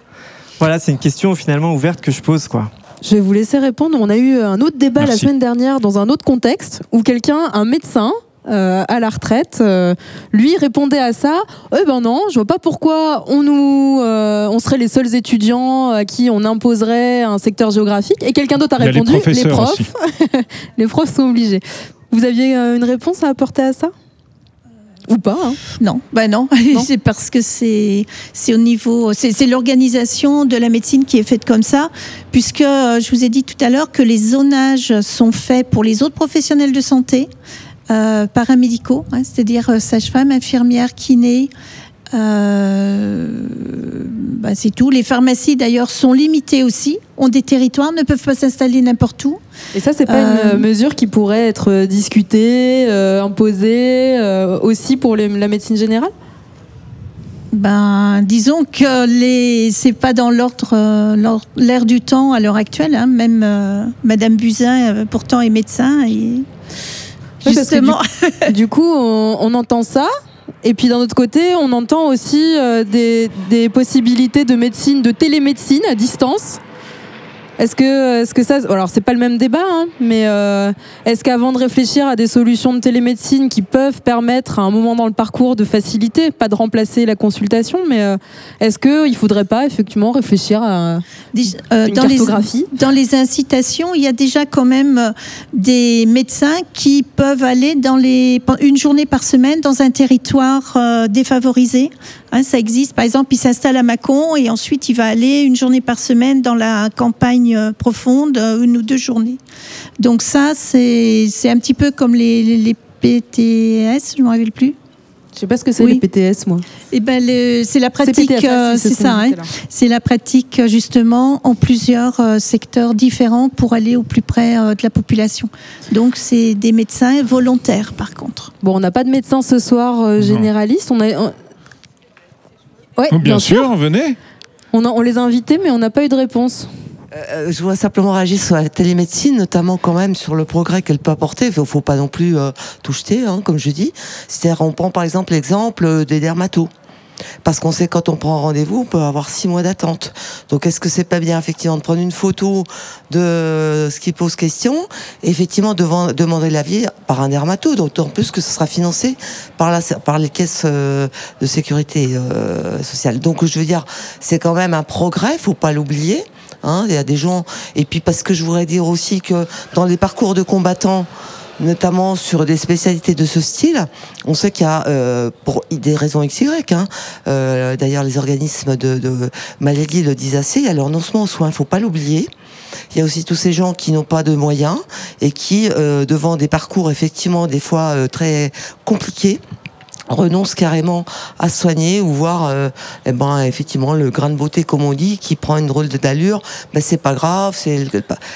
Voilà, c'est une question finalement ouverte que je pose, quoi. Je vais vous laisser répondre. On a eu un autre débat Merci. La semaine dernière dans un autre contexte, où quelqu'un, un médecin... Euh, à la retraite, euh, lui répondait à ça. Eh ben non, je vois pas pourquoi on nous, euh, on serait les seuls étudiants à qui on imposerait un secteur géographique. Et quelqu'un d'autre a répondu. Les, les profs, les profs sont obligés. Vous aviez une réponse à apporter à ça ? Ou pas, hein. Non, ben non, non. C'est parce que c'est c'est au niveau, c'est, c'est l'organisation de la médecine qui est faite comme ça, puisque je vous ai dit tout à l'heure que les zonages sont faits pour les autres professionnels de santé. Euh, paramédicaux, hein, c'est-à-dire euh, sage-femme, infirmière, kiné, Euh, bah c'est tout. Les pharmacies d'ailleurs sont limitées aussi, ont des territoires, ne peuvent pas s'installer n'importe où. Et ça, c'est pas euh... une mesure qui pourrait être discutée, euh, imposée euh, aussi pour les, la médecine générale? Ben, disons que les, c'est pas dans l'ordre, euh, l'air du temps à l'heure actuelle. Hein. Même euh, Madame Buzyn, euh, pourtant, est médecin. Et... Oui, justement, du, du coup, on, on entend ça. Et puis d'un autre côté, on entend aussi euh, des, des possibilités de médecine, de télémédecine à distance. Est-ce que, est-ce que ça... Alors, c'est pas le même débat, hein, mais euh, est-ce qu'avant de réfléchir à des solutions de télémédecine qui peuvent permettre à un moment dans le parcours de faciliter, pas de remplacer la consultation, mais euh, est-ce qu'il ne faudrait pas effectivement réfléchir à déjà, euh, une dans cartographie les, dans les incitations, il y a déjà quand même des médecins qui peuvent aller dans les, une journée par semaine dans un territoire euh, défavorisé. Hein, ça existe. Par exemple, il s'installe à Mâcon et ensuite il va aller une journée par semaine dans la campagne profonde, une ou deux journées. Donc ça, c'est, c'est un petit peu comme les, les P T S, je ne me rappelle plus. Je ne sais pas ce que c'est, oui. Les P T S, moi. Eh ben, le, c'est la pratique, c'est, P T S, euh, c'est, c'est ça, hein, c'est la pratique justement en plusieurs euh, secteurs différents pour aller au plus près euh, de la population. Donc c'est des médecins volontaires, par contre. Bon, on n'a pas de médecin ce soir euh, généraliste. On a, on... Ouais, bien, bien sûr, sûr, venez. On, a, on les a invités, mais on n'a pas eu de réponse. Euh, je voudrais simplement réagir sur la télémédecine, notamment quand même sur le progrès qu'elle peut apporter. Il ne faut pas non plus euh, tout jeter, hein, comme je dis. C'est-à-dire, on prend par exemple l'exemple des dermatos. Parce qu'on sait, quand on prend rendez-vous, on peut avoir six mois d'attente. Donc, est-ce que c'est pas bien, effectivement, de prendre une photo de ce qui pose question, et effectivement, de demander l'avis par un dermato, d'autant plus que ce sera financé par la, par les caisses de sécurité sociale. Donc, je veux dire, c'est quand même un progrès, faut pas l'oublier, hein, il y a des gens, et puis parce que je voudrais dire aussi que dans les parcours de combattants, notamment sur des spécialités de ce style, on sait qu'il y a, euh, pour des raisons X Y, hein, euh, d'ailleurs les organismes de, de maladie le disent assez, il y a le renoncement aux soins, il ne faut pas l'oublier. Il y a aussi tous ces gens qui n'ont pas de moyens et qui, euh, devant des parcours effectivement des fois euh, très compliqués, renonce carrément à soigner ou voir, euh, eh ben effectivement le grain de beauté comme on dit qui prend une drôle d'allure, ben c'est pas grave, c'est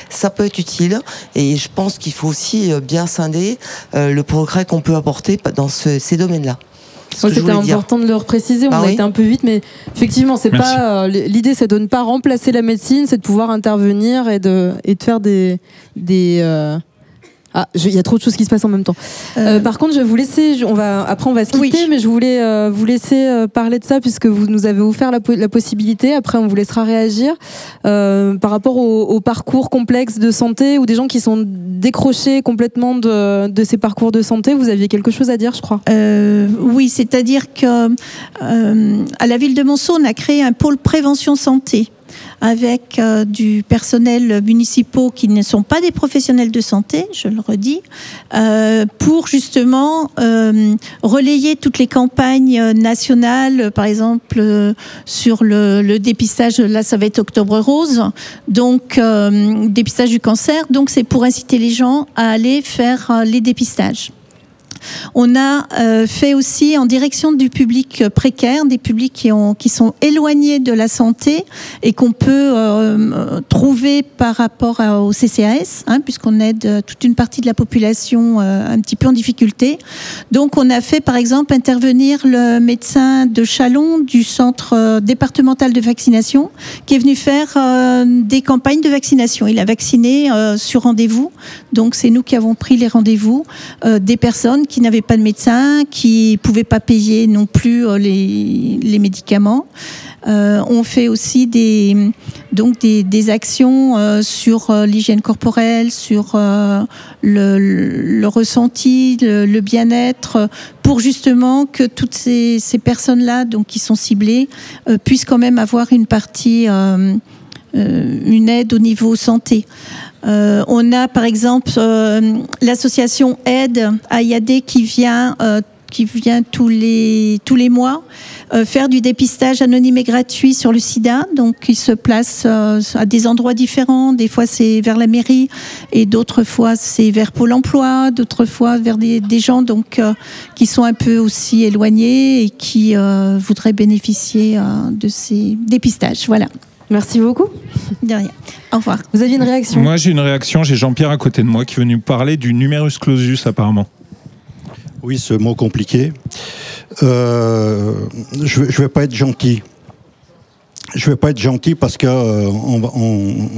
ça peut être utile et je pense qu'il faut aussi bien scinder euh, le progrès qu'on peut apporter dans ce, ces domaines-là. Ce ouais, c'était important dire. De le repréciser, on bah a oui. été un peu vite, mais effectivement, c'est Merci. Pas euh, l'idée, c'est de ne pas remplacer la médecine, c'est de pouvoir intervenir et de et de faire des des euh... Ah, il y a trop de choses qui se passent en même temps. Euh, euh, par contre, je vais vous laisser. On va après, on va se quitter, oui. mais je voulais euh, vous laisser euh, parler de ça puisque vous nous avez offert la, po- la possibilité. Après, on vous laissera réagir euh, par rapport au, au parcours complexe de santé ou des gens qui sont décrochés complètement de, de ces parcours de santé. Vous aviez quelque chose à dire, je crois. Euh, oui, c'est-à-dire que euh, à la ville de Montceau, on a créé un pôle prévention santé. Avec euh, du personnel municipaux qui ne sont pas des professionnels de santé, je le redis, euh, pour justement euh, relayer toutes les campagnes nationales, par exemple euh, sur le, le dépistage, là ça va être Octobre Rose, donc euh, dépistage du cancer, donc c'est pour inciter les gens à aller faire euh, les dépistages. On a euh, fait aussi en direction du public précaire, des publics qui, ont, qui sont éloignés de la santé et qu'on peut euh, trouver par rapport à, au C C A S, hein, puisqu'on aide toute une partie de la population euh, un petit peu en difficulté. Donc on a fait par exemple intervenir le médecin de Chalon du centre départemental de vaccination qui est venu faire euh, des campagnes de vaccination. Il a vacciné euh, sur rendez-vous, donc c'est nous qui avons pris les rendez-vous euh, des personnes qui n'avaient pas de médecin, qui ne pouvaient pas payer non plus les, les médicaments. Euh, on fait aussi des, donc des, des actions euh, sur l'hygiène corporelle, sur euh, le, le ressenti, le, le bien-être, pour justement que toutes ces, ces personnes-là, donc, qui sont ciblées, euh, puissent quand même avoir une partie, euh, euh, une aide au niveau santé. Euh, on a par exemple euh, l'association Aide à I A D qui vient euh, qui vient tous les, tous les mois euh, faire du dépistage anonyme et gratuit sur le sida. Donc, il se place euh, à des endroits différents. Des fois, c'est vers la mairie et d'autres fois, c'est vers Pôle emploi, d'autres fois, vers des, des gens donc, euh, qui sont un peu aussi éloignés et qui euh, voudraient bénéficier euh, de ces dépistages. Voilà. Merci beaucoup. De rien. Au revoir. Vous aviez une réaction ? Moi, j'ai une réaction. J'ai Jean-Pierre à côté de moi qui est venu parler du numerus clausus, apparemment. Oui, ce mot compliqué. Euh, je ne vais pas être gentil. Je ne vais pas être gentil parce que euh, on, on,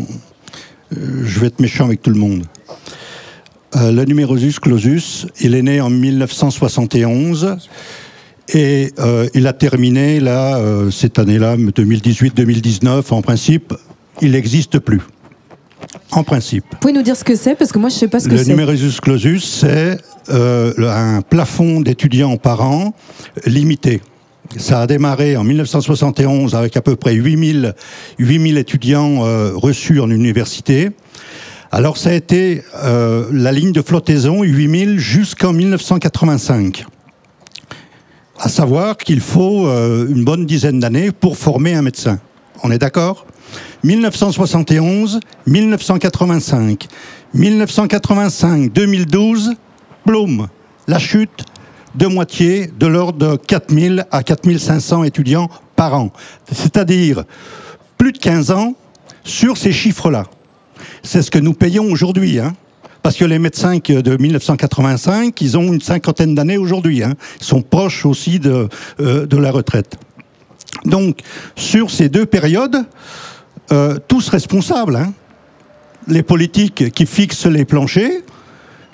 je vais être méchant avec tout le monde. Euh, le numerus clausus, il est né en dix-neuf cent soixante et onze. Et euh, il a terminé, là, euh, cette année-là, deux mille dix-huit deux mille dix-neuf, en principe, il n'existe plus. En principe. Vous pouvez nous dire ce que c'est ? Parce que moi, je ne sais pas ce que c'est. Le numerus clausus, c'est euh, un plafond d'étudiants par an limité. Ça a démarré en dix-neuf cent soixante et onze avec à peu près huit mille étudiants euh, reçus en université. Alors, ça a été euh, la ligne de flottaison, huit mille, jusqu'en dix-neuf cent quatre-vingt-cinq. À savoir qu'il faut euh, une bonne dizaine d'années pour former un médecin. On est d'accord ? dix-neuf cent soixante et onze, dix-neuf cent quatre-vingt-cinq, dix-neuf cent quatre-vingt-cinq, deux mille douze, ploum, la chute de moitié, de l'ordre de quatre mille à quatre mille cinq cents étudiants par an. C'est-à-dire plus de quinze ans sur ces chiffres-là. C'est ce que nous payons aujourd'hui, hein. Parce que les médecins de dix-neuf cent quatre-vingt-cinq, ils ont une cinquantaine d'années aujourd'hui. Hein. Ils sont proches aussi de, euh, de la retraite. Donc, sur ces deux périodes, euh, tous responsables. Hein. Les politiques qui fixent les planchers,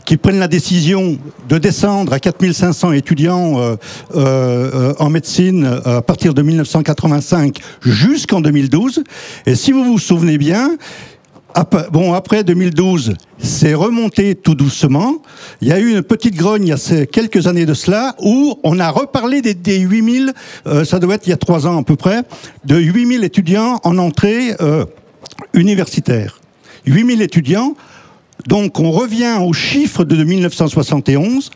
qui prennent la décision de descendre à quatre mille cinq cents étudiants euh, euh, en médecine à partir de dix-neuf cent quatre-vingt-cinq jusqu'en deux mille douze. Et si vous vous souvenez bien... Bon, après deux mille douze, c'est remonté tout doucement. Il y a eu une petite grogne il y a quelques années de cela où on a reparlé des, des huit mille, euh, ça doit être il y a trois ans à peu près, de huit mille étudiants en entrée euh, universitaire. huit mille étudiants. Donc, on revient aux chiffres de dix-neuf cent soixante et onze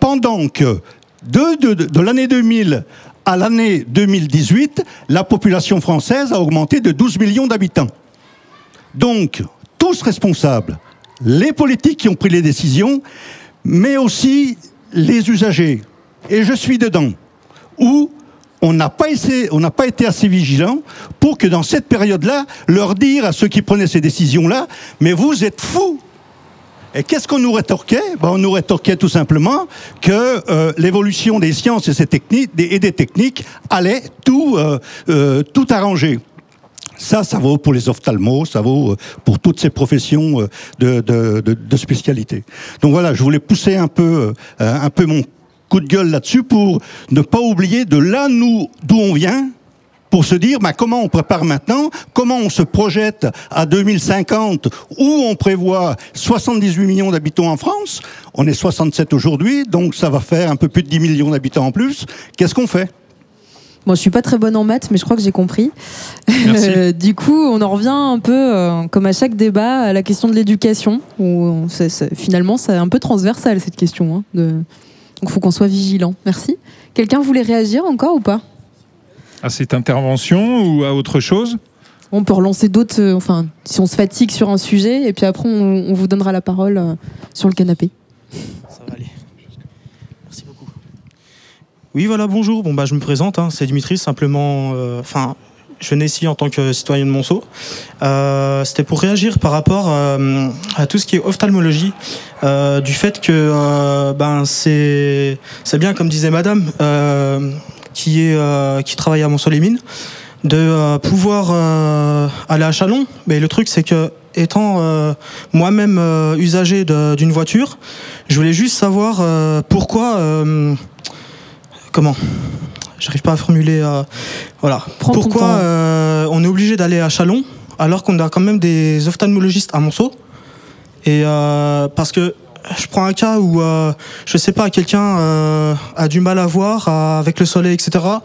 pendant que de, de, de l'année deux mille à l'année deux mille dix-huit, la population française a augmenté de douze millions d'habitants. Donc, tous responsables, les politiques qui ont pris les décisions, mais aussi les usagers. Et je suis dedans, où on n'a pas, pas été assez vigilant pour que dans cette période-là, leur dire à ceux qui prenaient ces décisions-là, mais vous êtes fous. Et qu'est-ce qu'on nous rétorquait ? Ben, on nous rétorquait tout simplement que euh, l'évolution des sciences et, ses techniques, et des techniques allait tout, euh, euh, tout arranger. Ça, ça vaut pour les ophtalmos, ça vaut pour toutes ces professions de, de, de, de spécialité. Donc voilà, je voulais pousser un peu, un peu mon coup de gueule là-dessus pour ne pas oublier de là nous, d'où on vient, pour se dire bah, comment on prépare maintenant, comment on se projette à deux mille cinquante, où on prévoit soixante-dix-huit millions d'habitants en France. On est soixante-sept aujourd'hui, donc ça va faire un peu plus de dix millions d'habitants en plus. Qu'est-ce qu'on fait ? Moi, bon, je suis pas très bonne en maths, mais je crois que j'ai compris. Euh, du coup, on en revient un peu, euh, comme à chaque débat, à la question de l'éducation. Où c'est, c'est, finalement, c'est un peu transversal, cette question. Hein, de... Donc, il faut qu'on soit vigilant. Merci. Quelqu'un voulait réagir encore ou pas ? À cette intervention ou à autre chose ? On peut relancer d'autres, euh, enfin, si on se fatigue sur un sujet, et puis après, on, on vous donnera la parole euh, sur le canapé. Ça va aller. Oui, voilà, bonjour. Bon, bah, je me présente, hein, c'est Dimitri, simplement... Enfin, euh, je venais ici en tant que citoyen de Montceau. Euh, c'était pour réagir par rapport euh, à tout ce qui est ophtalmologie, euh, du fait que euh, ben, c'est, c'est bien, comme disait madame, euh, qui, est, euh, qui travaille à Montceau-les-Mines, de euh, pouvoir euh, aller à Chalon. Mais le truc, c'est que, étant euh, moi-même euh, usager de, d'une voiture, je voulais juste savoir euh, pourquoi... Euh, Comment ? J'arrive pas à formuler. Euh... Voilà. Prends Pourquoi euh, on est obligé d'aller à Chalon alors qu'on a quand même des ophtalmologistes à Montceau ? Et euh, parce que je prends un cas où euh, je sais pas, quelqu'un euh, a du mal à voir à, avec le soleil, et cetera.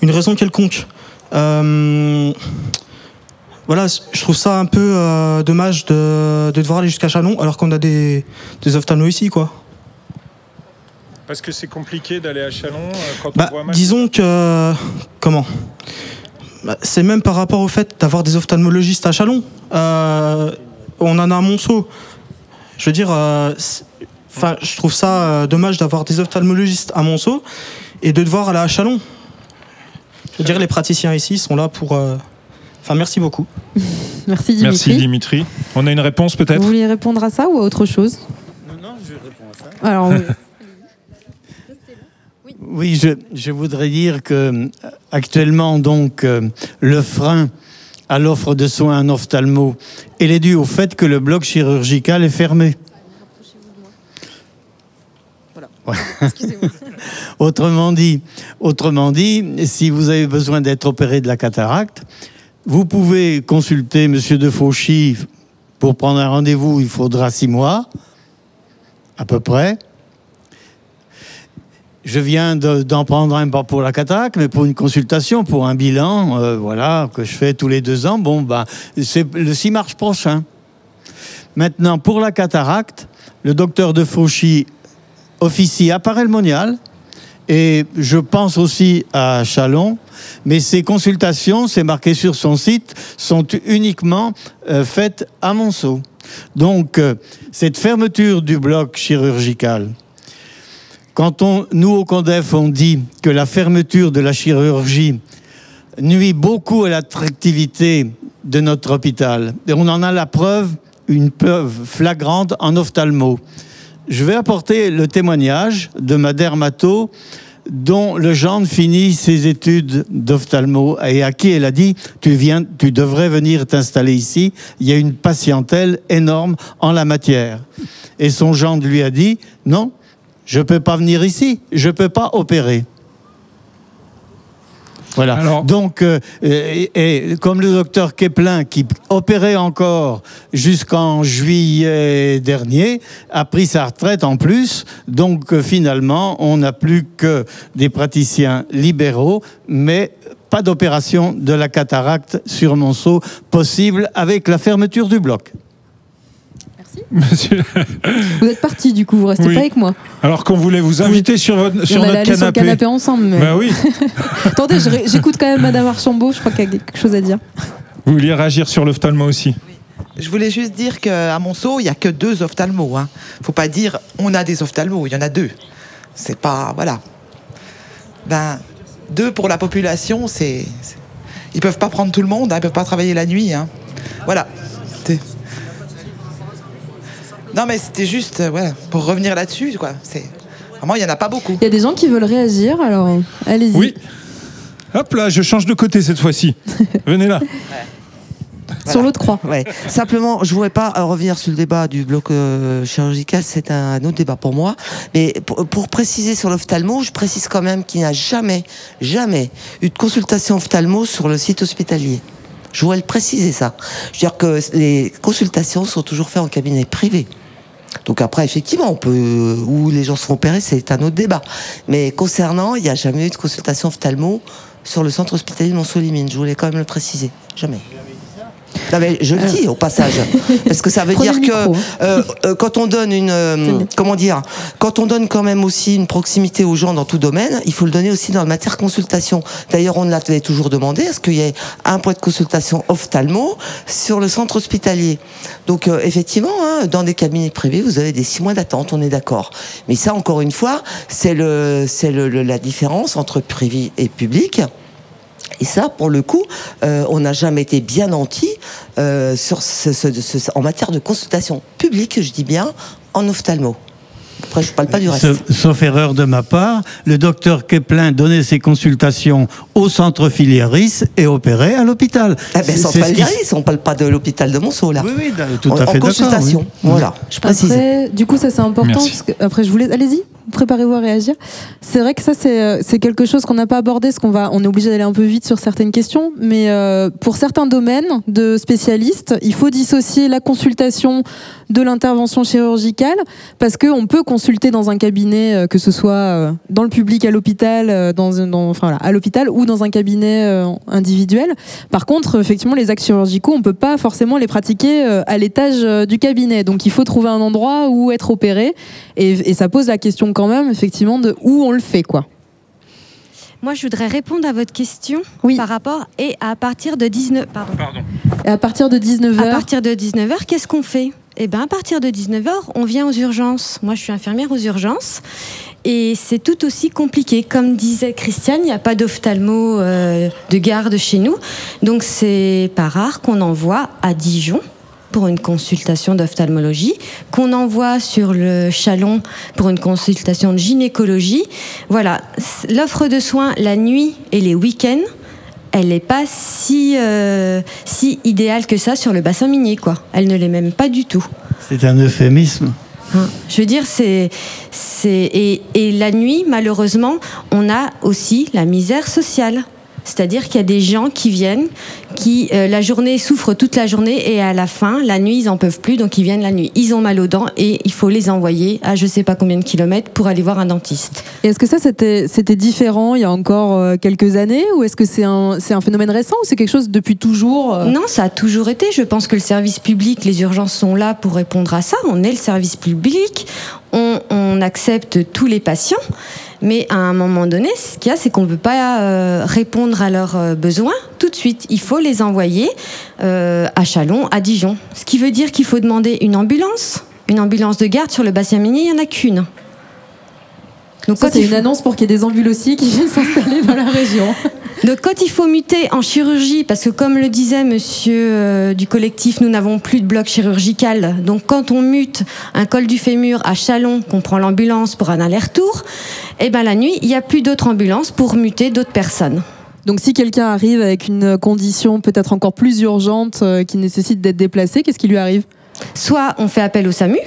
Une raison quelconque. Euh, voilà, je trouve ça un peu euh, dommage de, de devoir aller jusqu'à Chalon alors qu'on a des, des ophtalmos ici, quoi. Parce que c'est compliqué d'aller à Chalon quand bah, on voit mal. Disons que... Comment bah, c'est même par rapport au fait d'avoir des ophtalmologistes à Chalon. Euh, on en a à Montceau. Je veux dire... Euh, Enfin, je trouve ça euh, dommage d'avoir des ophtalmologistes à Montceau et de devoir aller à Chalon. Je veux dire, les praticiens ici sont là pour... Euh... Enfin, merci beaucoup. Merci Dimitri. Merci Dimitri. On a une réponse peut-être ? Vous voulez répondre à ça ou à autre chose ? Non, non, je réponds à ça. Alors, on... oui, je, je voudrais dire que actuellement, donc, euh, le frein à l'offre de soins en ophtalmo, il est dû au fait que le bloc chirurgical est fermé. autrement dit, autrement dit, si vous avez besoin d'être opéré de la cataracte, vous pouvez consulter Monsieur de Fauchy pour prendre un rendez-vous. Il faudra six mois, à peu près. Je viens de, d'en prendre un pas pour la cataracte, mais pour une consultation, pour un bilan, euh, voilà, que je fais tous les deux ans. Bon, ben, c'est le six mars prochain. Maintenant, pour la cataracte, le docteur de Fauchy officie à Paray le Monial et je pense aussi à Chalon, mais ces consultations, c'est marqué sur son site, sont uniquement euh, faites à Montceau. Donc, euh, cette fermeture du bloc chirurgical, quand on, nous au CODEF, on dit que la fermeture de la chirurgie nuit beaucoup à l'attractivité de notre hôpital. Et on en a la preuve, une preuve flagrante en ophtalmo. Je vais apporter le témoignage de ma dermato dont le gendre finit ses études d'ophtalmo et à qui elle a dit « tu viens, tu devrais venir t'installer ici, il y a une patientèle énorme en la matière ». Et son gendre lui a dit « non, je ne peux pas venir ici, je ne peux pas opérer ». Voilà. Alors... Donc, euh, et, et comme le docteur Keplin, qui opérait encore jusqu'en juillet dernier, a pris sa retraite en plus, donc euh, finalement, on n'a plus que des praticiens libéraux, mais pas d'opération de la cataracte sur Montceau possible avec la fermeture du bloc. Monsieur... Vous êtes parti du coup, vous restez oui. pas avec moi. Alors qu'on voulait vous inviter oui. sur, votre, sur notre canapé. Sur le canapé ensemble. Mais... Bah oui. Attendez, je, j'écoute quand même Madame Archambault, je crois qu'elle a quelque chose à dire. Vous vouliez réagir sur l'ophtalmo aussi oui. Je voulais juste dire qu'à Montceau, il n'y a que deux ophtalmos. Hein. Faut pas dire on a des ophtalmos, il y en a deux. C'est pas. Voilà. Ben, deux pour la population, c'est. c'est... Ils peuvent pas prendre tout le monde, hein, ils peuvent pas travailler la nuit. Hein. Voilà. C'est... Non mais c'était juste ouais, pour revenir là-dessus quoi. C'est... Vraiment il n'y en a pas beaucoup. Il y a des gens qui veulent réagir alors allez-y. Oui. Hop là je change de côté cette fois-ci. Venez là. Voilà. Sur l'autre croix. Ouais. Simplement je ne voulais pas revenir sur le débat du bloc euh, chirurgical, c'est un autre débat pour moi. Mais pour, pour préciser sur l'ophtalmo, je précise quand même qu'il n'y a jamais, jamais eu de consultation ophtalmo sur le site hospitalier. Je voulais le préciser ça. Je veux dire que les consultations sont toujours faites en cabinet privé. Donc après, effectivement, on peut où les gens se font opérer, c'est un autre débat. Mais concernant, il n'y a jamais eu de consultation ophtalmo sur le centre hospitalier de Montceau-les-Mines. Je voulais quand même le préciser. Jamais. Non mais je le dis au passage, parce que ça veut Prenez dire que euh, euh, quand on donne une, euh, comment dire, quand on donne quand même aussi une proximité aux gens dans tout domaine, il faut le donner aussi dans la matière consultation. D'ailleurs, on l'avait toujours demandé, est-ce qu'il y ait un point de consultation ophtalmo sur le centre hospitalier ? Donc euh, effectivement, hein, dans des cabinets privés, vous avez des six mois d'attente, on est d'accord. Mais ça, encore une fois, c'est le, c'est le, le, la différence entre privé et public. Et ça, pour le coup, euh, on n'a jamais été bien nantis euh, sur ce, ce, ce, en matière de consultation publique, je dis bien, en ophtalmo. Après, je ne parle pas du reste. Sauf, sauf erreur de ma part, le docteur Keplin donnait ses consultations au centre Filieris et opérait à l'hôpital. Eh bien, centre Filieris, on ne parle pas de l'hôpital de Montceau, là. Oui, oui, tout à en, fait en consultation, oui. Voilà, je précise. Après, du coup, ça c'est important, Merci. Parce que, après je vous laisse, allez-y, préparez-vous à réagir. C'est vrai que ça, c'est, c'est quelque chose qu'on n'a pas abordé, parce qu'on va, on est obligé d'aller un peu vite sur certaines questions, mais euh, pour certains domaines de spécialistes, il faut dissocier la consultation de l'intervention chirurgicale, parce qu'on peut consulter dans un cabinet, euh, que ce soit euh, dans le public à l'hôpital, euh, dans, dans, enfin, voilà, à l'hôpital ou dans un cabinet euh, individuel. Par contre, euh, effectivement, les actes chirurgicaux, on peut pas forcément les pratiquer euh, à l'étage euh, du cabinet. Donc, il faut trouver un endroit où être opéré, et, et ça pose la question quand même effectivement de où on le fait, quoi. Moi, je voudrais répondre à votre question oui. par rapport et à partir de dix-neuf pardon. Pardon. Et à partir de dix-neuf heures. À partir de dix-neuf heures, qu'est-ce qu'on fait ? Eh ben, à partir de dix-neuf heures, on vient aux urgences. Moi, je suis infirmière aux urgences et c'est tout aussi compliqué. Comme disait Christiane, il n'y a pas d'ophtalmo euh, de garde chez nous, donc c'est pas rare qu'on envoie à Dijon pour une consultation d'ophtalmologie, qu'on envoie sur le Chalon pour une consultation de gynécologie. Voilà, l'offre de soins la nuit et les week-ends, elle n'est pas si, euh, si idéale que ça sur le bassin minier, quoi. Elle ne l'est même pas du tout. C'est un euphémisme. Je veux dire, c'est, c'est et, et la nuit, malheureusement, on a aussi la misère sociale. C'est-à-dire qu'il y a des gens qui viennent, qui euh, la journée souffrent toute la journée et à la fin, la nuit, ils n'en peuvent plus, donc ils viennent la nuit. Ils ont mal aux dents et il faut les envoyer à je ne sais pas combien de kilomètres pour aller voir un dentiste. Et est-ce que ça, c'était, c'était différent il y a encore euh, quelques années ou est-ce que c'est un, c'est un phénomène récent ou c'est quelque chose depuis toujours euh... Non, ça a toujours été. Je pense que le service public, les urgences sont là pour répondre à ça. On est le service public, on, on accepte tous les patients. Mais à un moment donné, ce qu'il y a, c'est qu'on ne peut pas euh, répondre à leurs euh, besoins tout de suite. Il faut les envoyer euh, à Chalon, à Dijon. Ce qui veut dire qu'il faut demander une ambulance. Une ambulance de garde sur le bassin minier, il n'y en a qu'une. Donc, ça, c'est faut... une annonce pour qu'il y ait des ambules aussi qui viennent s'installer dans la région. Donc quand il faut muter en chirurgie, parce que comme le disait monsieur euh, du collectif, nous n'avons plus de bloc chirurgical. Donc quand on mute un col du fémur à Chalon, qu'on prend l'ambulance pour un aller-retour, eh ben la nuit, il n'y a plus d'autres ambulances pour muter d'autres personnes. Donc si quelqu'un arrive avec une condition peut-être encore plus urgente euh, qui nécessite d'être déplacé, qu'est-ce qui lui arrive ? Soit on fait appel au SAMU.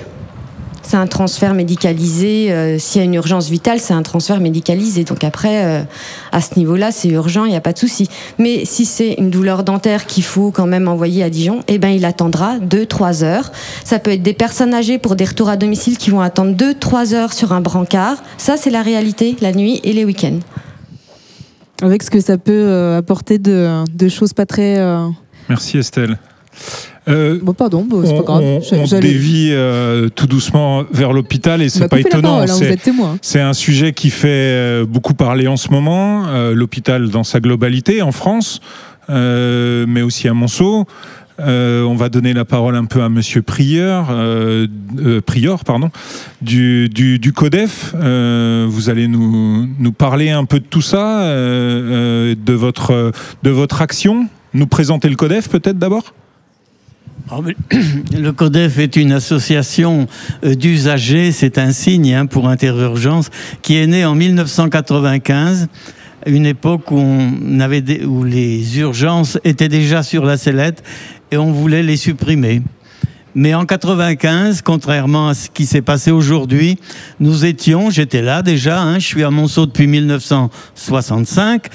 C'est un transfert médicalisé. Euh, s'il y a une urgence vitale, c'est un transfert médicalisé. Donc après, euh, à ce niveau-là, c'est urgent, il n'y a pas de souci. Mais si c'est une douleur dentaire qu'il faut quand même envoyer à Dijon, eh ben, il attendra deux à trois heures. Ça peut être des personnes âgées pour des retours à domicile qui vont attendre deux à trois heures sur un brancard. Ça, c'est la réalité, la nuit et les week-ends. Avec ce que ça peut euh, apporter de, de choses pas très... Euh... Merci Estelle. Euh, bon, pardon, bon, c'est on, pas grave. On, on dévie euh, tout doucement vers l'hôpital et c'est bah, pas étonnant. Parole, c'est, c'est un sujet qui fait beaucoup parler en ce moment. Euh, l'hôpital dans sa globalité en France, euh, mais aussi à Montceau. Euh, on va donner la parole un peu à Monsieur Prieur, euh, euh, Prieur pardon, du, du, du CODEF. Euh, vous allez nous, nous parler un peu de tout ça, euh, euh, de, votre, de votre action. Nous présenter le CODEF peut-être d'abord ? Le CODEF est une association d'usagers, c'est un signe hein, pour Interurgence, qui est née en dix-neuf cent quatre-vingt-quinze, une époque où, on avait des, où les urgences étaient déjà sur la sellette et on voulait les supprimer. Mais en quatre-vingt-quinze, contrairement à ce qui s'est passé aujourd'hui, nous étions, j'étais là déjà, hein, je suis à Montceau depuis dix-neuf cent soixante-cinq,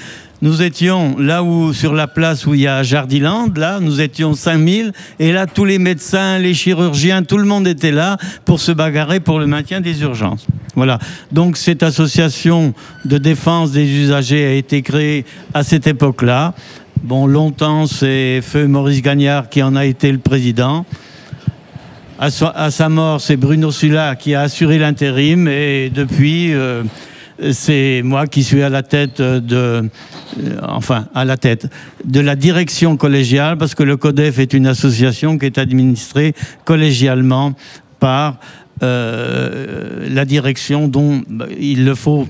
nous étions là où, sur la place où il y a Jardiland, là, nous étions cinq mille, et là, tous les médecins, les chirurgiens, tout le monde était là pour se bagarrer pour le maintien des urgences. Voilà. Donc, cette association de défense des usagers a été créée à cette époque-là. Bon, longtemps, c'est Feu Maurice Gagnard qui en a été le président. À sa mort, c'est Bruno Sula qui a assuré l'intérim, et depuis... Euh, c'est moi qui suis à la tête de, enfin, à la tête de la direction collégiale, parce que le CODEF est une association qui est administrée collégialement par euh, la direction dont il le faut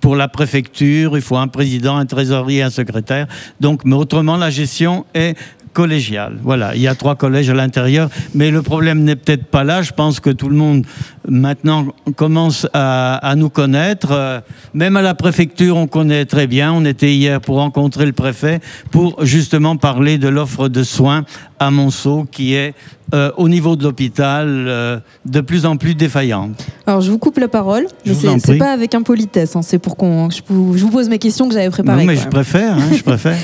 pour la préfecture, il faut un président, un trésorier, un secrétaire. Donc, mais autrement, la gestion est collégiale. Voilà, il y a trois collèges à l'intérieur, mais le problème n'est peut-être pas là. Je pense que tout le monde, maintenant, commence à, à nous connaître. Euh, même à la préfecture, on connaît très bien. On était hier pour rencontrer le préfet, pour justement parler de l'offre de soins à Montceau, qui est, euh, au niveau de l'hôpital, euh, de plus en plus défaillante. Alors, je vous coupe la parole, mais c'est, c'est pas avec impolitesse, hein, c'est pour qu'on... Je vous pose mes questions que j'avais préparées. Non, mais je préfère, hein, je préfère.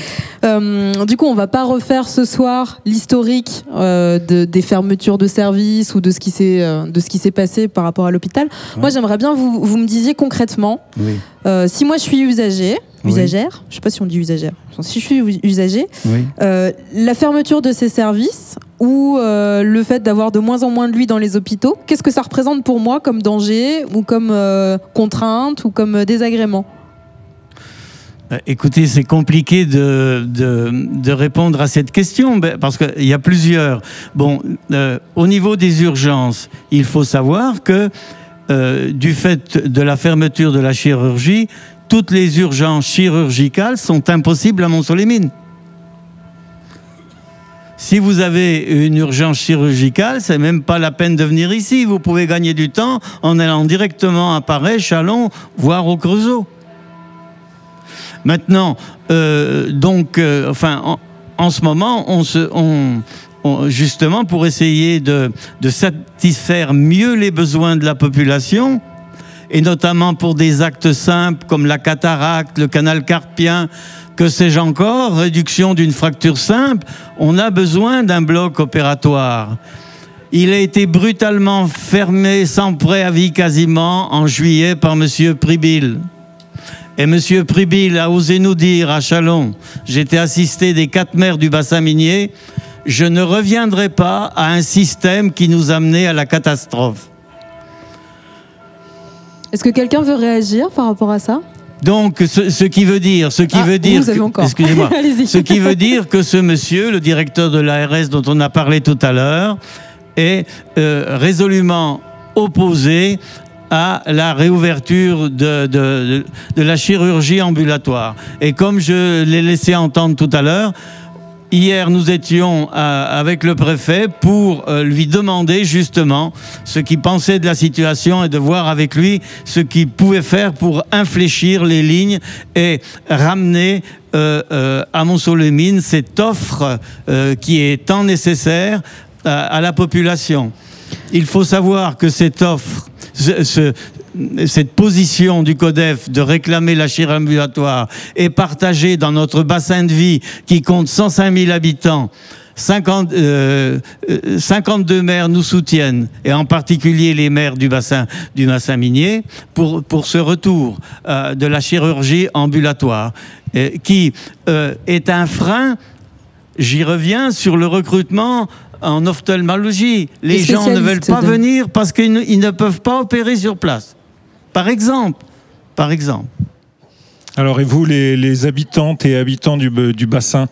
Euh, du coup, on va pas refaire ce soir l'historique euh, de, des fermetures de services ou de ce qui s'est euh, de ce qui s'est passé par rapport à l'hôpital. Ouais. Moi, j'aimerais bien vous vous me disiez concrètement. Oui. Euh, si moi je suis usagère, usagère, oui. Je sais pas si on dit usagère. Si je suis usagère, oui. euh, la fermeture de ces services, ou euh, le fait d'avoir de moins en moins de lui dans les hôpitaux, qu'est-ce que ça représente pour moi comme danger ou comme euh, contrainte ou comme désagrément ? Écoutez, c'est compliqué de, de, de répondre à cette question, parce qu'il y a plusieurs. Bon, euh, au niveau des urgences, il faut savoir que euh, du fait de la fermeture de la chirurgie, toutes les urgences chirurgicales sont impossibles à Montceau-les-Mines. Si vous avez une urgence chirurgicale, c'est même pas la peine de venir ici. Vous pouvez gagner du temps en allant directement à Paray, Chalon, voire au Creusot. Maintenant, euh, donc, euh, enfin, en, en ce moment, on se, on, on, justement, pour essayer de, de satisfaire mieux les besoins de la population, et notamment pour des actes simples comme la cataracte, le canal carpien, que sais-je encore, réduction d'une fracture simple, on a besoin d'un bloc opératoire. Il a été brutalement fermé sans préavis quasiment en juillet par Monsieur Pribil. Et Monsieur Pribil a osé nous dire à Chalon, j'étais assisté des quatre maires du bassin minier, je ne reviendrai pas à un système qui nous amenait à la catastrophe. Est-ce que quelqu'un veut réagir par rapport à ça ? Donc, ce, ce qui veut dire, ce qui ah, veut dire, que, excusez-moi, ce qui veut dire que ce monsieur, le directeur de l'A R S dont on a parlé tout à l'heure, est euh, résolument opposé à la réouverture de, de, de, de la chirurgie ambulatoire. Et comme je l'ai laissé entendre tout à l'heure, hier nous étions à, avec le préfet pour euh, lui demander justement ce qu'il pensait de la situation et de voir avec lui ce qu'il pouvait faire pour infléchir les lignes et ramener euh, euh, à Montceau-les-Mines cette offre euh, qui est tant nécessaire à, à la population. Il faut savoir que cette offre, ce, ce, cette position du CODEF de réclamer la chirurgie ambulatoire est partagée dans notre bassin de vie qui compte cent cinq mille habitants. cinquante, euh, cinquante-deux maires nous soutiennent, et en particulier les maires du bassin, du bassin minier, pour, pour ce retour euh, de la chirurgie ambulatoire, et, qui euh, est un frein, j'y reviens, sur le recrutement en ophtalmologie. Les gens ne veulent pas de... venir parce qu'ils ne, ils ne peuvent pas opérer sur place. Par exemple. Par exemple. Alors, et vous, les, les habitantes et habitants du, du bassin,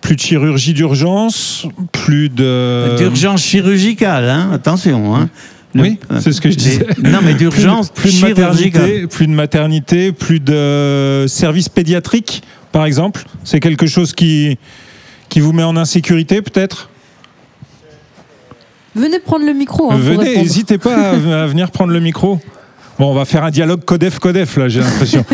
plus de chirurgie d'urgence, plus de... D'urgence chirurgicale, hein, attention, hein. Le, oui, c'est ce que je disais. Les, non, mais d'urgence plus, plus chirurgicale. De maternité, plus de maternité, plus de services pédiatriques, par exemple. C'est quelque chose qui... qui vous met en insécurité, peut-être ? Venez prendre le micro. Hein, Venez, n'hésitez pas à, à venir prendre le micro. Bon, on va faire un dialogue CODEF-CODEF, là, j'ai l'impression.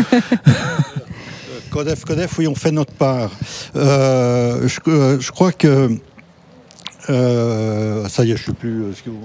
CODEF-CODEF, oui, on fait notre part. Euh, je, euh, je crois que... Euh, ça y est, je ne sais plus... Euh, ce que vous...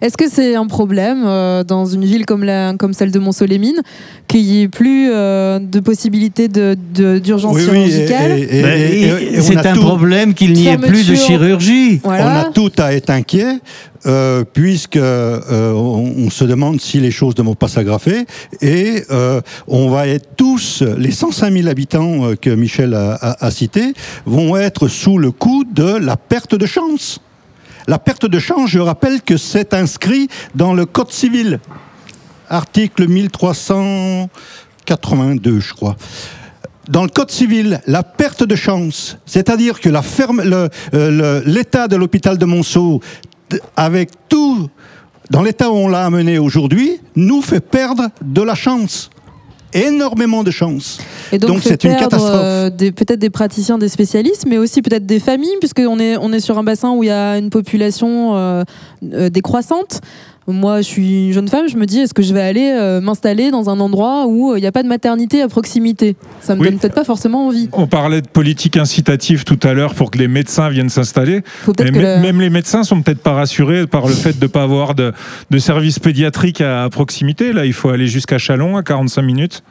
Est-ce que c'est un problème euh, dans une ville comme, la, comme celle de Montceau-les-Mines qu'il n'y ait plus euh, de possibilité de, de, d'urgence oui, chirurgicale oui, et, et, bah, et, et, et C'est un tout... problème qu'il n'y ait plus de chirurgie. Voilà. On a tout à être inquiet, euh, puisque euh, on, on se demande si les choses ne vont pas s'aggraver, et euh, on va être tous, les cent cinq mille habitants que Michel a, a, a cités, vont être sous le coup de la perte de chance. La perte de chance, je rappelle que c'est inscrit dans le Code civil, article mille trois cent quatre-vingt-deux, je crois. Dans le Code civil, la perte de chance, c'est-à-dire que la ferme, le, euh, le, l'état de l'hôpital de Monceau, avec tout, dans l'état où on l'a amené aujourd'hui, nous fait perdre de la chance. Énormément de chance. Et donc, donc c'est une catastrophe. Euh, des, peut-être des praticiens, des spécialistes, mais aussi peut-être des familles, puisqu'on est, on est sur un bassin où il y a une population euh, euh, décroissante. Moi, je suis une jeune femme, je me dis, est-ce que je vais aller euh, m'installer dans un endroit où il euh, n'y a pas de maternité à proximité ? Ça ne me oui. donne peut-être pas forcément envie. On parlait de politique incitative tout à l'heure pour que les médecins viennent s'installer. Mais m- le... Même les médecins ne sont peut-être pas rassurés par le fait de ne pas avoir de, de service pédiatrique à, à proximité. Là, il faut aller jusqu'à Chalon à quarante-cinq minutes.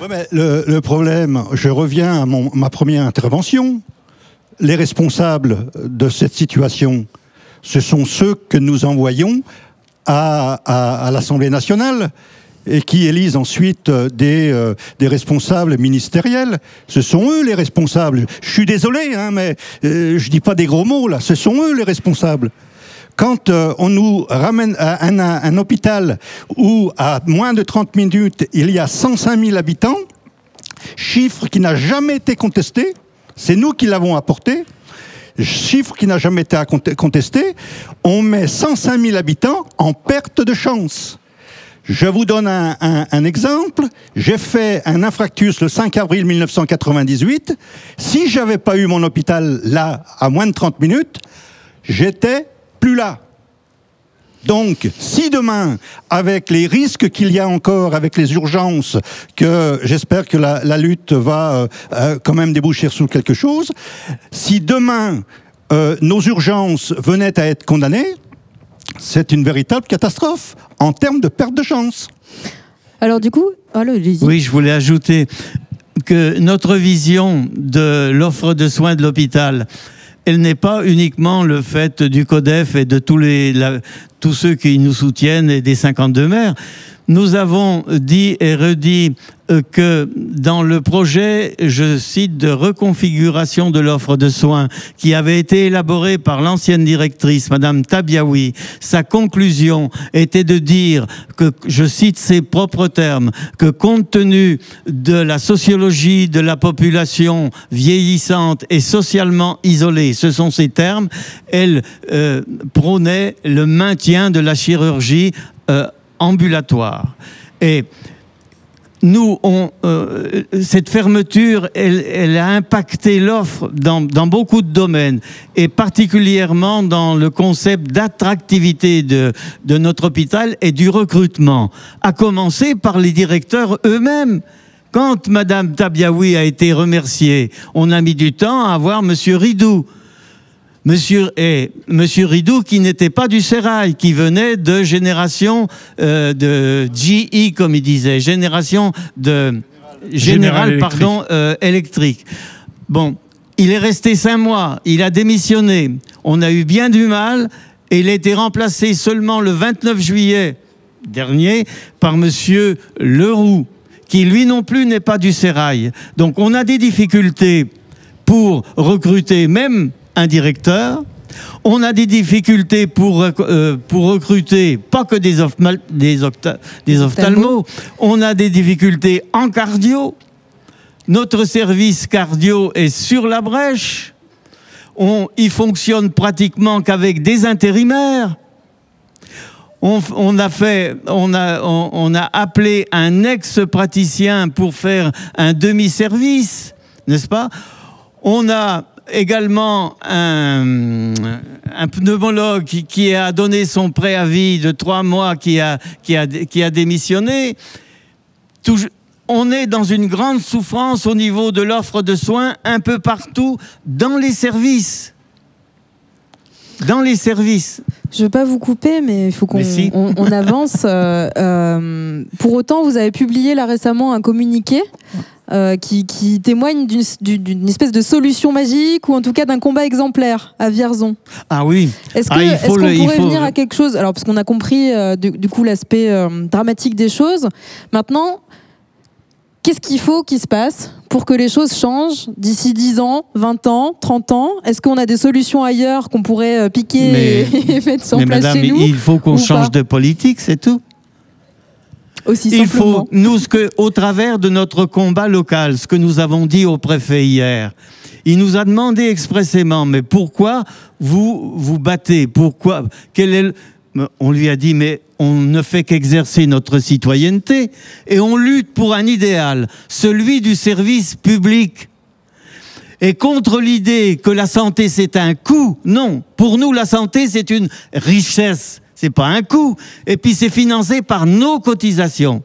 Ouais, mais le, le problème, je reviens à mon, ma première intervention. Les responsables de cette situation, ce sont ceux que nous envoyons À, à, à l'Assemblée nationale, et qui élisent ensuite des, euh, des responsables ministériels. Ce sont eux les responsables. Je suis désolé, hein, mais euh, je dis pas des gros mots là. Ce sont eux les responsables. Quand euh, on nous ramène à un, à un hôpital où, à moins de trente minutes, il y a cent cinq mille habitants, chiffre qui n'a jamais été contesté, c'est nous qui l'avons apporté, chiffre qui n'a jamais été contesté, on met cent cinq mille habitants en perte de chance. Je vous donne un, un, un exemple. J'ai fait un infarctus le cinq avril mille neuf cent quatre-vingt-dix-huit. Si j'avais pas eu mon hôpital là, à moins de trente minutes, j'étais plus là. Donc, si demain, avec les risques qu'il y a encore, avec les urgences, que j'espère que la, la lutte va euh, quand même déboucher sur quelque chose, si demain, euh, nos urgences venaient à être condamnées, c'est une véritable catastrophe en termes de perte de chance. Alors du coup... Allô, Lizzie. Oui, je voulais ajouter que notre vision de l'offre de soins de l'hôpital... Elle n'est pas uniquement le fait du CODEF et de tous, les, la, tous ceux qui nous soutiennent et des cinquante-deux maires. Nous avons dit et redit que dans le projet, je cite, de reconfiguration de l'offre de soins qui avait été élaboré par l'ancienne directrice, Madame Tabiaoui, sa conclusion était de dire que, je cite ses propres termes, que compte tenu de la sociologie de la population vieillissante et socialement isolée, ce sont ses termes, elle euh, prônait le maintien de la chirurgie euh, ambulatoire. Et nous, on, euh, cette fermeture, elle, elle a impacté l'offre dans, dans beaucoup de domaines, et particulièrement dans le concept d'attractivité de, de notre hôpital et du recrutement, à commencer par les directeurs eux-mêmes. Quand Madame Tabiaoui a été remerciée, on a mis du temps à avoir Monsieur Ridou. Monsieur, et Monsieur Ridou, qui n'était pas du sérail, qui venait de génération euh, de G E, comme il disait, génération de Général, Général pardon, électrique. Euh, électrique. Bon, il est resté cinq mois, il a démissionné, on a eu bien du mal, et il a été remplacé seulement le vingt-neuf juillet dernier par Monsieur Leroux, qui lui non plus n'est pas du sérail. Donc on a des difficultés pour recruter, même... un directeur, on a des difficultés pour, euh, pour recruter, pas que des, ophma- des, octa- des ophtalmos, on a des difficultés en cardio, notre service cardio est sur la brèche, on, il fonctionne pratiquement qu'avec des intérimaires, on, on, a, fait, on, a, on, on a appelé un ex-praticien pour faire un demi-service, n'est-ce pas ? On a également un, un pneumologue qui, qui a donné son préavis de trois mois, qui a, qui a, qui a démissionné. Tout, on est dans une grande souffrance au niveau de l'offre de soins un peu partout dans les services. Dans les services. Je ne veux pas vous couper, mais il faut qu'on si. on, on avance. euh, euh, pour autant, vous avez publié là récemment un communiqué euh, qui, qui témoigne d'une, d'une espèce de solution magique, ou en tout cas d'un combat exemplaire à Vierzon. Ah oui. Est-ce, que, ah, est-ce qu'on le, pourrait faut... venir à quelque chose ? Alors, parce qu'on a compris euh, du, du coup l'aspect euh, dramatique des choses. Maintenant, qu'est-ce qu'il faut qu'il se passe ? Pour que les choses changent d'ici dix ans, vingt ans, trente ans, est-ce qu'on a des solutions ailleurs qu'on pourrait piquer mais, et mettre sur mais place madame, chez nous ? Il faut qu'on change de politique, c'est tout. Aussi il simplement. Faut, nous, ce que, au travers de notre combat local, ce que nous avons dit au préfet hier, il nous a demandé expressément, mais pourquoi vous vous battez ? Pourquoi ? Quel est le... On lui a dit, mais on ne fait qu'exercer notre citoyenneté et on lutte pour un idéal, celui du service public. Et contre l'idée que la santé, c'est un coût, non. Pour nous, la santé, c'est une richesse, c'est pas un coût. Et puis, c'est financé par nos cotisations.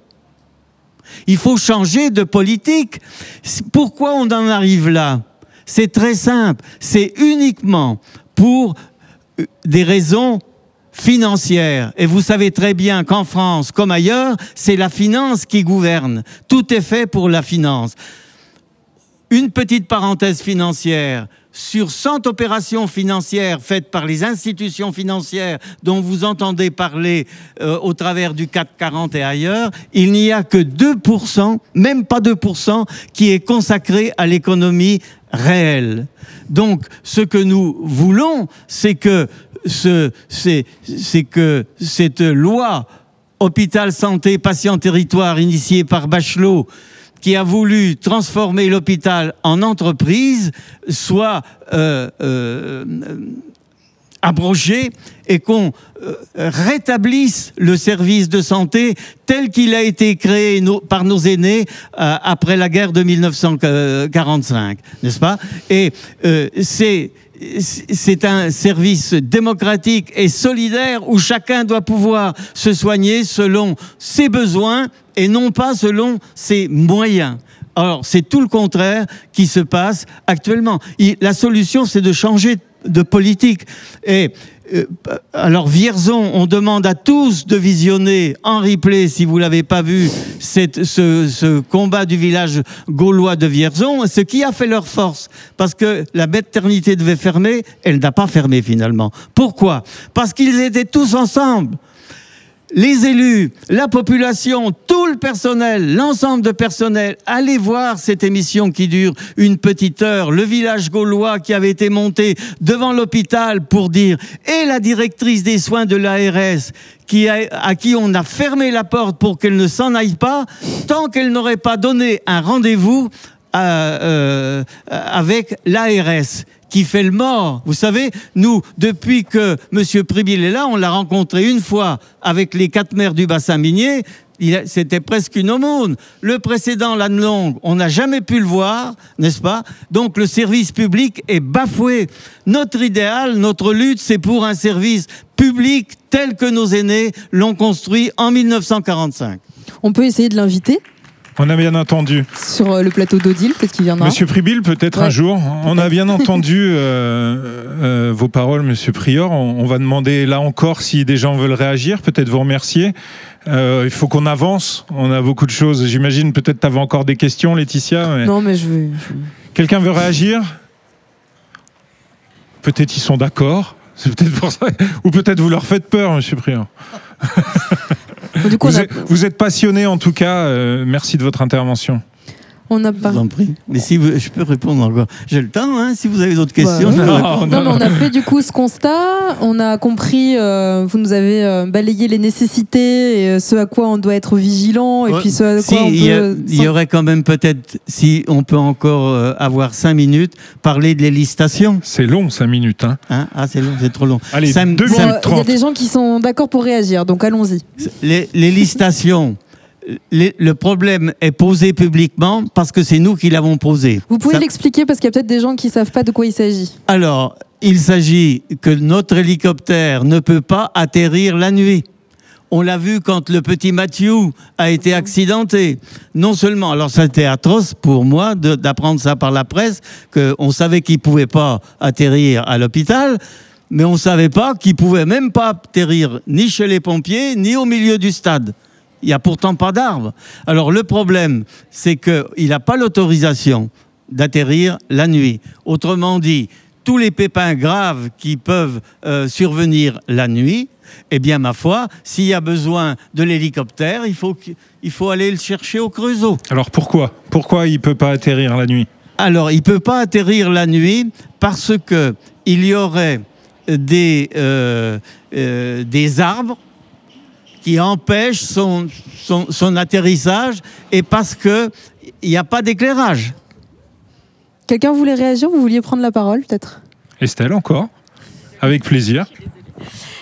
Il faut changer de politique. Pourquoi on en arrive là ? C'est très simple. C'est uniquement pour des raisons... financière. Et vous savez très bien qu'en France, comme ailleurs, c'est la finance qui gouverne. Tout est fait pour la finance. Une petite parenthèse financière sur cent opérations financières faites par les institutions financières dont vous entendez parler euh, au travers du C A C quarante et ailleurs, il n'y a que deux pour cent, même pas deux pour cent, qui est consacré à l'économie réelle. Donc, ce que nous voulons, c'est que, ce, c'est, c'est que cette loi Hôpital, santé, patient, territoire, initiée par Bachelot, qui a voulu transformer l'hôpital en entreprise, soit euh, euh, abrogée et qu'on euh, rétablisse le service de santé tel qu'il a été créé no, par nos aînés euh, après la guerre de mille neuf cent quarante-cinq, n'est-ce pas ? Et euh, c'est... c'est un service démocratique et solidaire où chacun doit pouvoir se soigner selon ses besoins et non pas selon ses moyens. Alors, c'est tout le contraire qui se passe actuellement. Il, la solution, c'est de changer de politique. Et euh, alors, Vierzon, on demande à tous de visionner en replay, si vous ne l'avez pas vu, cette, ce, ce combat du village gaulois de Vierzon, ce qui a fait leur force. Parce que la maternité devait fermer, elle n'a pas fermé finalement. Pourquoi ? Parce qu'ils étaient tous ensemble. Les élus, la population, tout le personnel, l'ensemble de personnel, allez voir cette émission qui dure une petite heure, le village gaulois qui avait été monté devant l'hôpital pour dire, et la directrice des soins de l'A R S, qui a, à qui on a fermé la porte pour qu'elle ne s'en aille pas, tant qu'elle n'aurait pas donné un rendez-vous euh, avec l'A R S. Qui fait le mort. Vous savez, nous, depuis que Monsieur Pribil est là, on l'a rencontré une fois avec les quatre maires du bassin minier, il, c'était presque une aumône. Le précédent, Lannelongue, on n'a jamais pu le voir, n'est-ce pas ? Donc le service public est bafoué. Notre idéal, notre lutte, c'est pour un service public tel que nos aînés l'ont construit en mille neuf cent quarante-cinq. On peut essayer de l'inviter ? On a bien entendu. Sur le plateau d'Odile, peut-être qu'il viendra. Monsieur Pribil, peut-être ouais. un jour. On a bien entendu euh, euh, vos paroles, Monsieur Prieur. On, on va demander, là encore, si des gens veulent réagir, peut-être vous remercier. Euh, il faut qu'on avance. On a beaucoup de choses. J'imagine, peut-être tu avais encore des questions, Laetitia. Mais... Non, mais je veux... Je... Quelqu'un veut réagir ? Peut-être ils sont d'accord. C'est peut-être pour ça. Ou peut-être vous leur faites peur, Monsieur Prieur. Du coup, vous, a... êtes, vous êtes passionné en tout cas, euh, merci de votre intervention. On n'a pas. Je vous en prie. Mais si vous, je peux répondre encore. J'ai le temps, hein, si vous avez d'autres questions. Bah, non, non, non, non, mais on a fait du coup ce constat, on a compris, euh, vous nous avez euh, balayé les nécessités, et, euh, ce à quoi on doit être vigilant, et ouais. puis ce à quoi si, on peut... Y a, il y aurait quand même peut-être, si on peut encore euh, avoir cinq minutes, parler de l'élistation. C'est long, cinq minutes. Hein. Hein ah, c'est long, c'est trop long. Allez, deux minutes trente. Il y a des gens qui sont d'accord pour réagir, donc allons-y. Les, l'élistation... Le problème est posé publiquement parce que c'est nous qui l'avons posé. Vous pouvez Ça... l'expliquer parce qu'il y a peut-être des gens qui ne savent pas de quoi il s'agit. Alors, il s'agit que notre hélicoptère ne peut pas atterrir la nuit. On l'a vu quand le petit Mathieu a été accidenté. Non seulement, alors ça a été atroce pour moi de, d'apprendre ça par la presse, qu'on savait qu'il ne pouvait pas atterrir à l'hôpital, mais on ne savait pas qu'il ne pouvait même pas atterrir ni chez les pompiers, ni au milieu du stade. Il n'y a pourtant pas d'arbre. Alors le problème, c'est qu'il n'a pas l'autorisation d'atterrir la nuit. Autrement dit, tous les pépins graves qui peuvent euh, survenir la nuit, eh bien ma foi, s'il y a besoin de l'hélicoptère, il faut, il faut aller le chercher au Creusot. Alors pourquoi ? Pourquoi il ne peut pas atterrir la nuit ? Alors il ne peut pas atterrir la nuit parce qu'il y aurait des, euh, euh, des arbres qui empêche son, son, son atterrissage et parce qu'il n'y a pas d'éclairage. Quelqu'un voulait réagir ? Vous vouliez prendre la parole, peut-être ? Estelle, encore ? Avec plaisir.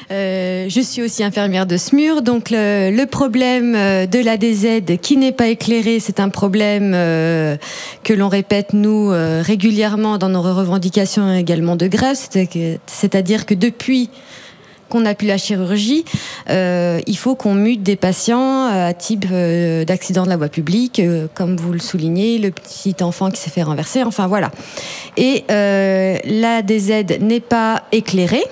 Euh, je suis aussi infirmière de SMUR, donc le, le problème de la D Z qui n'est pas éclairée, c'est un problème euh, que l'on répète nous euh, régulièrement dans nos revendications également de grève, c'est, c'est-à-dire que depuis... qu'on a pu la chirurgie, euh, il faut qu'on mute des patients à type euh, d'accident de la voie publique, euh, comme vous le soulignez, le petit enfant qui s'est fait renverser, enfin voilà. Et euh, la D Z n'est pas éclairée.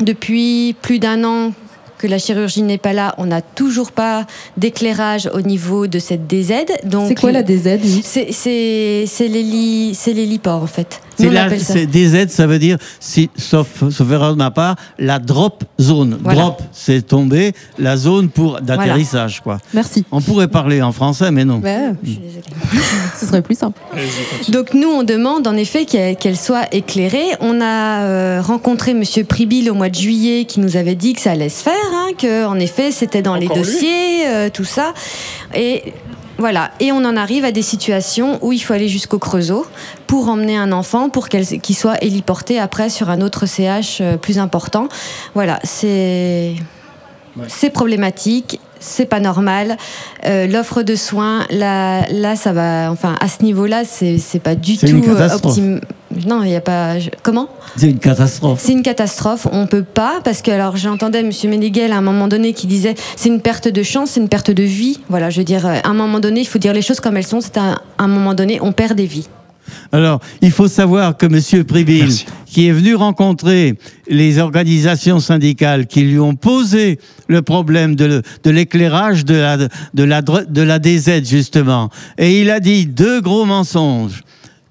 Depuis plus d'un an que la chirurgie n'est pas là, on n'a toujours pas d'éclairage au niveau de cette D Z. Donc, c'est quoi la D Z ? C'est, c'est, c'est l'héli, c'est l'héliport en fait. C'est la, c'est des aides, ça veut dire, si, sauf, sauf erreur de ma part, la drop zone. Voilà. Drop, c'est tomber, la zone pour d'atterrissage, voilà. quoi. Merci. On pourrait parler en français, mais non. Bah, je suis désolée. Ce serait plus simple. Donc nous, on demande en effet qu'elle soit éclairée. On a euh, rencontré Monsieur Pribil au mois de juillet, qui nous avait dit que ça allait se faire, hein, que en effet, c'était dans Encore les dossiers, euh, tout ça, et. Voilà, et on en arrive à des situations où il faut aller jusqu'au Creusot pour emmener un enfant pour qu'elle, qu'il soit héliporté après sur un autre C H plus important. Voilà, c'est, ouais. c'est problématique, c'est pas normal. Euh, l'offre de soins, là, là, ça va, enfin, à ce niveau-là, c'est, c'est pas du c'est tout optimal. Non, il n'y a pas... Comment ? C'est une catastrophe. C'est une catastrophe, on ne peut pas, parce que, alors, j'entendais M. Ménéguel à un moment donné qui disait « c'est une perte de chance, c'est une perte de vie ». Voilà, je veux dire, à un moment donné, il faut dire les choses comme elles sont, c'est à un moment donné, on perd des vies. Alors, il faut savoir que M. Pribil, Merci. qui est venu rencontrer les organisations syndicales qui lui ont posé le problème de, le, de l'éclairage de la, de, la, de la D Z, justement, et il a dit deux gros mensonges.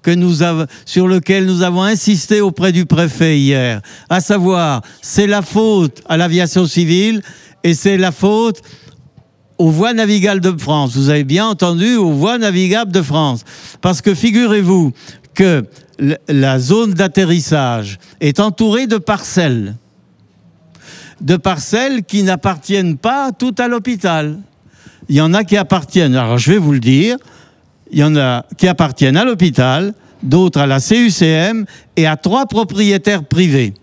Que nous av- sur lequel nous avons insisté auprès du préfet hier, à savoir, c'est la faute à l'aviation civile et c'est la faute aux voies navigables de France. Vous avez bien entendu, aux voies navigables de France. Parce que figurez-vous que l- la zone d'atterrissage est entourée de parcelles, de parcelles qui n'appartiennent pas toutes à l'hôpital. Il y en a qui appartiennent, alors je vais vous le dire, il y en a qui appartiennent à l'hôpital, d'autres à la C U C M et à trois propriétaires privés.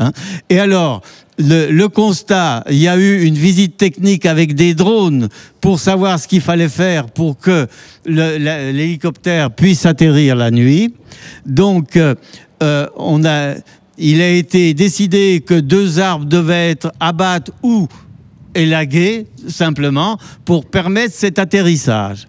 Hein ? Et alors, le, le constat, il y a eu une visite technique avec des drones pour savoir ce qu'il fallait faire pour que le, la, l'hélicoptère puisse atterrir la nuit. Donc, euh, on a, il a été décidé que deux arbres devaient être abattus ou élagués, simplement, pour permettre cet atterrissage.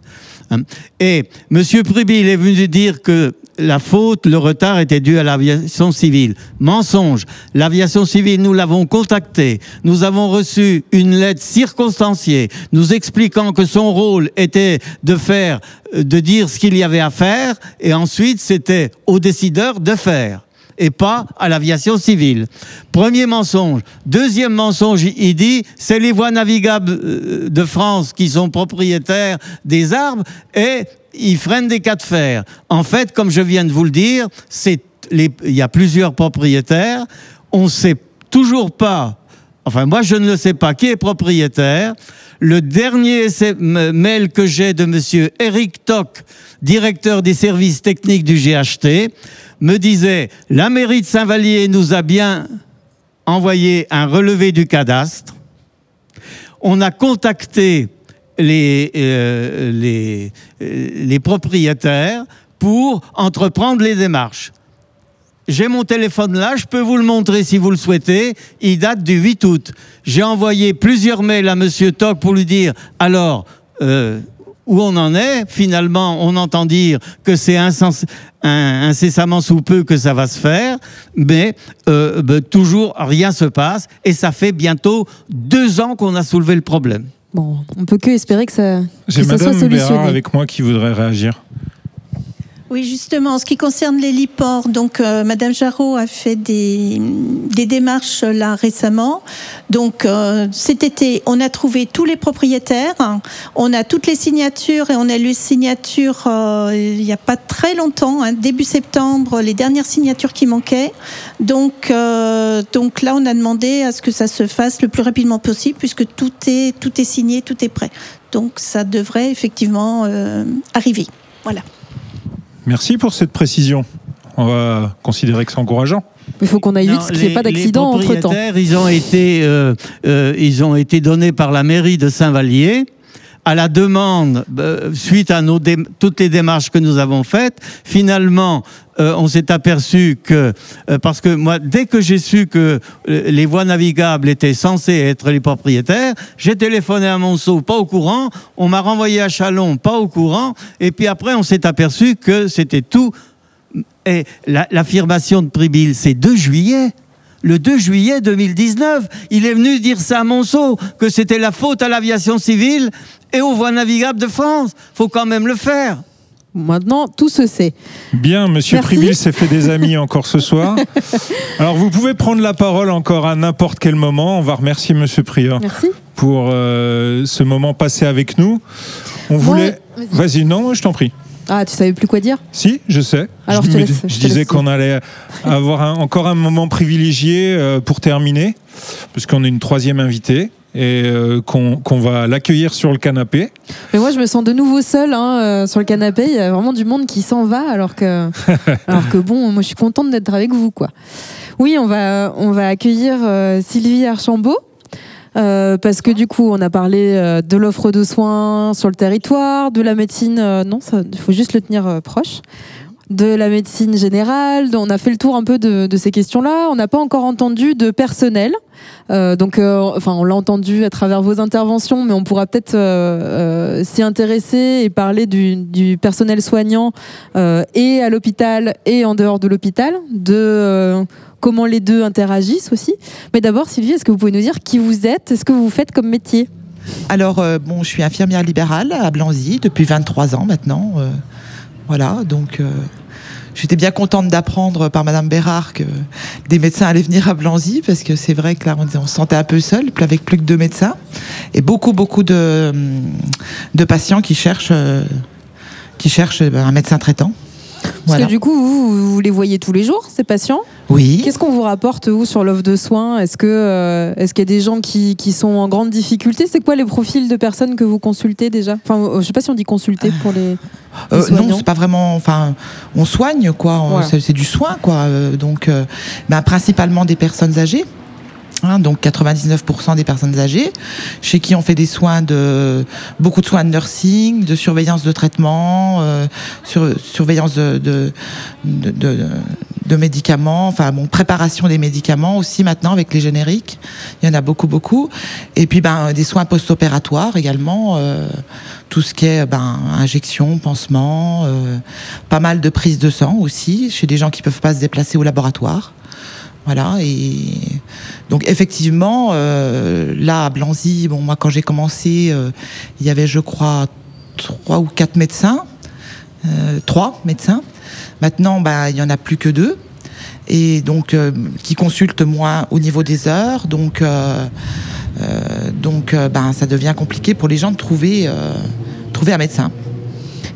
Et M. Pribil est venu dire que la faute, le retard était dû à l'aviation civile. Mensonge. L'aviation civile, nous l'avons contactée. Nous avons reçu une lettre circonstanciée nous expliquant que son rôle était de faire, de dire ce qu'il y avait à faire et ensuite c'était aux décideurs de faire. Et pas à l'aviation civile. Premier mensonge. Deuxième mensonge, il dit, c'est les voies navigables de France qui sont propriétaires des arbres et ils freinent des cas de fer. En fait, comme je viens de vous le dire, c'est les, il y a plusieurs propriétaires. On ne sait toujours pas, enfin moi je ne le sais pas, qui est propriétaire. Le dernier mail que j'ai de M. Eric Toc, directeur des services techniques du G H T, me disait « La mairie de Saint-Vallier nous a bien envoyé un relevé du cadastre. On a contacté les, euh, les, euh, les propriétaires pour entreprendre les démarches. J'ai mon téléphone là, je peux vous le montrer si vous le souhaitez. Il date du huit août. J'ai envoyé plusieurs mails à M. Toc pour lui dire « Alors... Euh, » où on en est, finalement, on entend dire que c'est insens- un, incessamment sous peu que ça va se faire, mais euh, bah, toujours rien se passe, et ça fait bientôt deux ans qu'on a soulevé le problème. Bon, on ne peut que espérer que ça, que ça soit solutionné. J'ai Madame Bérard avec moi qui voudrait réagir. Oui, justement, en ce qui concerne l'héliport, donc euh, Madame Jarot a fait des, des démarches là récemment. Donc euh, cet été, on a trouvé tous les propriétaires, hein, on a toutes les signatures et on a lu les signatures euh, il n'y a pas très longtemps, hein, début septembre, les dernières signatures qui manquaient. Donc euh, donc là, on a demandé à ce que ça se fasse le plus rapidement possible, puisque tout est tout est signé, tout est prêt. Donc ça devrait effectivement euh, arriver. Voilà. Merci pour cette précision. On va considérer que c'est encourageant. Il faut qu'on aille vite, parce qu'il n'y ait pas d'accident entre-temps. Les propriétaires, ils ont été, euh, euh, ils ont été donnés par la mairie de Saint-Vallier à la demande, euh, suite à nos dé- toutes les démarches que nous avons faites. Finalement, euh, on s'est aperçu que... Euh, parce que moi, dès que j'ai su que euh, les voies navigables étaient censées être les propriétaires, j'ai téléphoné à Montceau, pas au courant, on m'a renvoyé à Chalon, pas au courant, et puis après, on s'est aperçu que c'était tout... Et la, l'affirmation de Pribil, c'est deux juillet Le deux juillet deux mille dix-neuf, il est venu dire ça à Montceau, que c'était la faute à l'aviation civile et aux voies navigables de France. Faut quand même le faire. Maintenant, tout se sait. Bien, Monsieur Pribil s'est fait des amis encore ce soir. Alors, vous pouvez prendre la parole encore à n'importe quel moment. On va remercier Monsieur Prieur Merci. pour euh, ce moment passé avec nous. On voulait... Ouais, vas-y. vas-y, non, je t'en prie. Ah, tu savais plus quoi dire ? Si, je sais. Alors, je, je, te laisse, je, je te disais laisse. qu'on allait avoir un, encore un moment privilégié euh, pour terminer, puisqu'on a une troisième invitée. Et euh, qu'on, qu'on va l'accueillir sur le canapé. Mais moi, je me sens de nouveau seule hein, euh, sur le canapé. Il y a vraiment du monde qui s'en va, alors que, alors que bon, moi, je suis contente d'être avec vous, quoi. Oui, on va, on va accueillir euh, Sylvie Archambault. Euh, parce que du coup, on a parlé euh, de l'offre de soins sur le territoire, de la médecine. Euh, non, il faut juste le tenir euh, proche. De la médecine générale, on a fait le tour un peu de, de ces questions-là. On n'a pas encore entendu de personnel, euh, donc euh, enfin on l'a entendu à travers vos interventions, mais on pourra peut-être euh, euh, s'y intéresser et parler du, du personnel soignant euh, et à l'hôpital et en dehors de l'hôpital, de euh, comment les deux interagissent aussi. Mais d'abord, Sylvie, est-ce que vous pouvez nous dire qui vous êtes, est-ce que vous faites comme métier ? Alors euh, bon, je suis infirmière libérale à Blanzy depuis vingt-trois ans maintenant. Euh... Voilà, donc euh, j'étais bien contente d'apprendre par Madame Bérard que des médecins allaient venir à Blanzy, parce que c'est vrai que là, on, on se sentait un peu seul, avec plus que deux médecins, et beaucoup, beaucoup de, de patients qui cherchent, euh, qui cherchent ben, un médecin traitant. Parce voilà. que du coup, vous, vous les voyez tous les jours, ces patients ? Oui. Qu'est-ce qu'on vous rapporte, vous, sur l'offre de soins ? Est-ce que, euh, est-ce qu'il y a des gens qui, qui sont en grande difficulté ? C'est quoi les profils de personnes que vous consultez déjà ? Enfin, je ne sais pas si on dit consulter pour les, les euh, non, c'est pas vraiment... Enfin, on soigne, quoi. On, voilà. c'est, c'est du soin, quoi. Donc, euh, bah, principalement des personnes âgées. Hein, donc quatre-vingt-dix-neuf pour cent des personnes âgées, chez qui on fait des soins de beaucoup de soins de nursing, de surveillance de traitement, euh, sur, surveillance de, de, de, de, de médicaments, enfin bon, préparation des médicaments aussi maintenant avec les génériques, il y en a beaucoup beaucoup. Et puis ben des soins post-opératoires également, euh, tout ce qui est ben injection, pansement, euh, pas mal de prises de sang aussi chez des gens qui peuvent pas se déplacer au laboratoire. Voilà, et donc effectivement, euh, là à Blanzy, bon, moi quand j'ai commencé, euh, il y avait je crois trois ou quatre médecins, euh, trois médecins. Maintenant, bah, il y en a plus que deux, et donc euh, qui consultent moins au niveau des heures, donc euh, euh, donc euh, bah, ça devient compliqué pour les gens de trouver euh, trouver un médecin.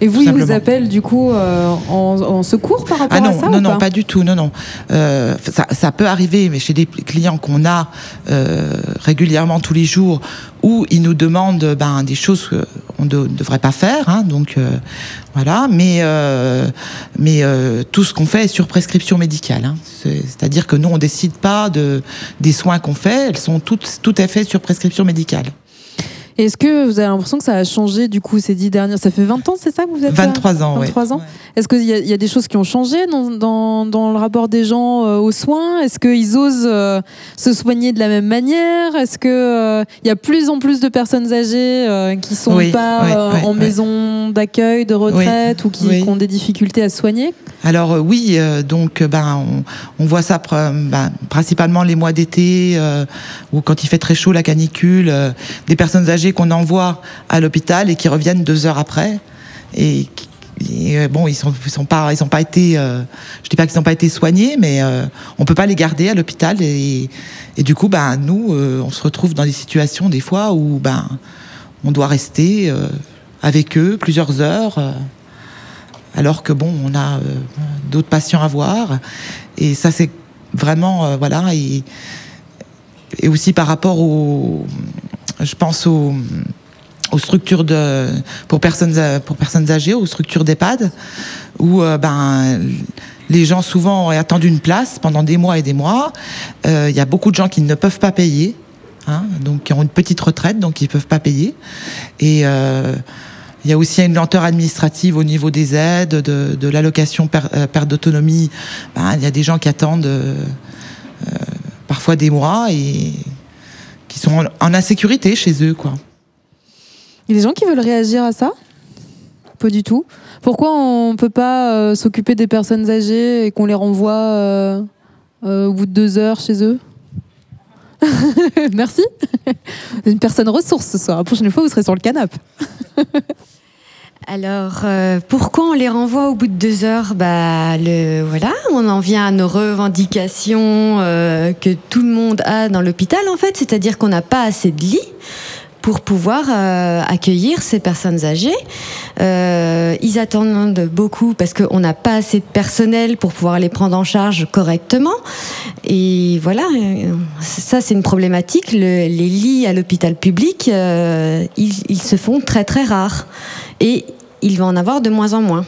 Et vous, ils vous appellent du coup euh, en, en secours par rapport ah non, à ça non, ou non, pas, pas du tout, non, non. Euh, ça, ça peut arriver, mais chez des clients qu'on a euh, régulièrement tous les jours, où ils nous demandent ben, des choses qu'on ne de, devrait pas faire, hein, donc euh, voilà. Mais, euh, mais euh, tout ce qu'on fait est sur prescription médicale. Hein, c'est, c'est-à-dire que nous, on ne décide pas de, des soins qu'on fait, elles sont toutes, tout à fait sur prescription médicale. Est-ce que vous avez l'impression que ça a changé du coup ces dix dernières... Ça fait vingt ans, c'est ça que vous avez vingt-trois ans, oui. vingt-trois ans. Ouais. Est-ce qu'il y, y a des choses qui ont changé dans, dans, dans le rapport des gens euh, aux soins ? Est-ce qu'ils osent euh, se soigner de la même manière ? Est-ce qu'il euh, y a plus en plus de personnes âgées euh, qui ne sont oui, pas oui, euh, oui, en oui. maison d'accueil, de retraite oui, ou qui, oui. qui ont des difficultés à se soigner ? Alors euh, oui, euh, donc ben, on, on voit ça ben, principalement les mois d'été euh, ou quand il fait très chaud, la canicule, euh, des personnes âgées qu'on envoie à l'hôpital et qui reviennent deux heures après et, et bon ils sont, sont pas ils ont pas été euh, je dis pas qu'ils n'ont pas été soignés mais euh, on peut pas les garder à l'hôpital et, et du coup ben nous euh, on se retrouve dans des situations des fois où ben on doit rester euh, avec eux plusieurs heures euh, alors que bon on a euh, d'autres patients à voir et ça c'est vraiment euh, voilà et, et aussi par rapport aux Je pense aux, aux structures de, pour, personnes, pour personnes âgées, aux structures d'EHPAD, où euh, ben, les gens souvent attendent une place pendant des mois et des mois. Il euh, y a beaucoup de gens qui ne peuvent pas payer, hein, donc qui ont une petite retraite, donc ils ne peuvent pas payer. Et il euh, y a aussi une lenteur administrative au niveau des aides, de, de l'allocation per, euh, perte d'autonomie. Il ben, y a des gens qui attendent euh, euh, parfois des mois et... qui sont en insécurité chez eux, quoi. Il y a des gens qui veulent réagir à ça ? Pas du tout. Pourquoi on ne peut pas euh, s'occuper des personnes âgées et qu'on les renvoie euh, euh, au bout de deux heures chez eux ? Merci. Une personne ressource ce soir. La prochaine fois, vous serez sur le canapé. Alors, euh, pourquoi on les renvoie au bout de deux heures ? Bah, le, voilà, on en vient à nos revendications euh, que tout le monde a dans l'hôpital, en fait, c'est-à-dire qu'on n'a pas assez de lits pour pouvoir euh, accueillir ces personnes âgées. Euh, ils attendent beaucoup parce qu'on n'a pas assez de personnel pour pouvoir les prendre en charge correctement. Et voilà, ça c'est une problématique. Le, les lits à l'hôpital public, euh, ils, ils se font très très rares. Et il va en avoir de moins en moins.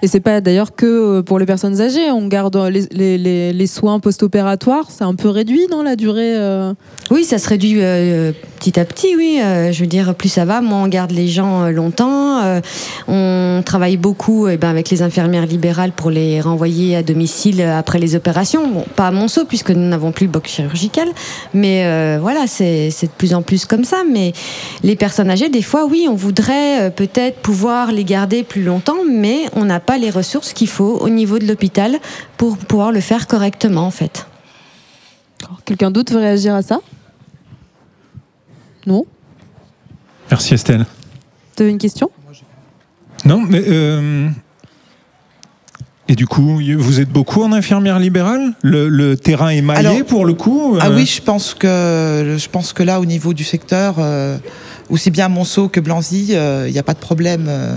Et c'est pas d'ailleurs que pour les personnes âgées, on garde les, les, les, les soins post-opératoires, c'est un peu réduit dans la durée euh... Oui, ça se réduit euh, petit à petit, oui. Euh, je veux dire, plus ça va, moins on garde les gens euh, longtemps. Euh, on travaille beaucoup eh ben, avec les infirmières libérales pour les renvoyer à domicile après les opérations. Bon, pas à Montceau, puisque nous n'avons plus le bloc chirurgical, mais euh, voilà, c'est, c'est de plus en plus comme ça. Mais les personnes âgées, des fois, oui, on voudrait euh, peut-être pouvoir les garder plus longtemps, mais on n'a pas les ressources qu'il faut au niveau de l'hôpital pour pouvoir le faire correctement, en fait. Quelqu'un d'autre veut réagir à ça ? Non ? Merci Estelle. Tu avais une question ? Non, mais... Euh... Et du coup, vous êtes beaucoup en infirmière libérale ? le, le terrain est maillé. Alors, pour le coup euh... Ah oui, je pense, que, je pense que là, au niveau du secteur, euh, aussi bien Montceau que Blanzy, il euh, n'y a pas de problème... Euh...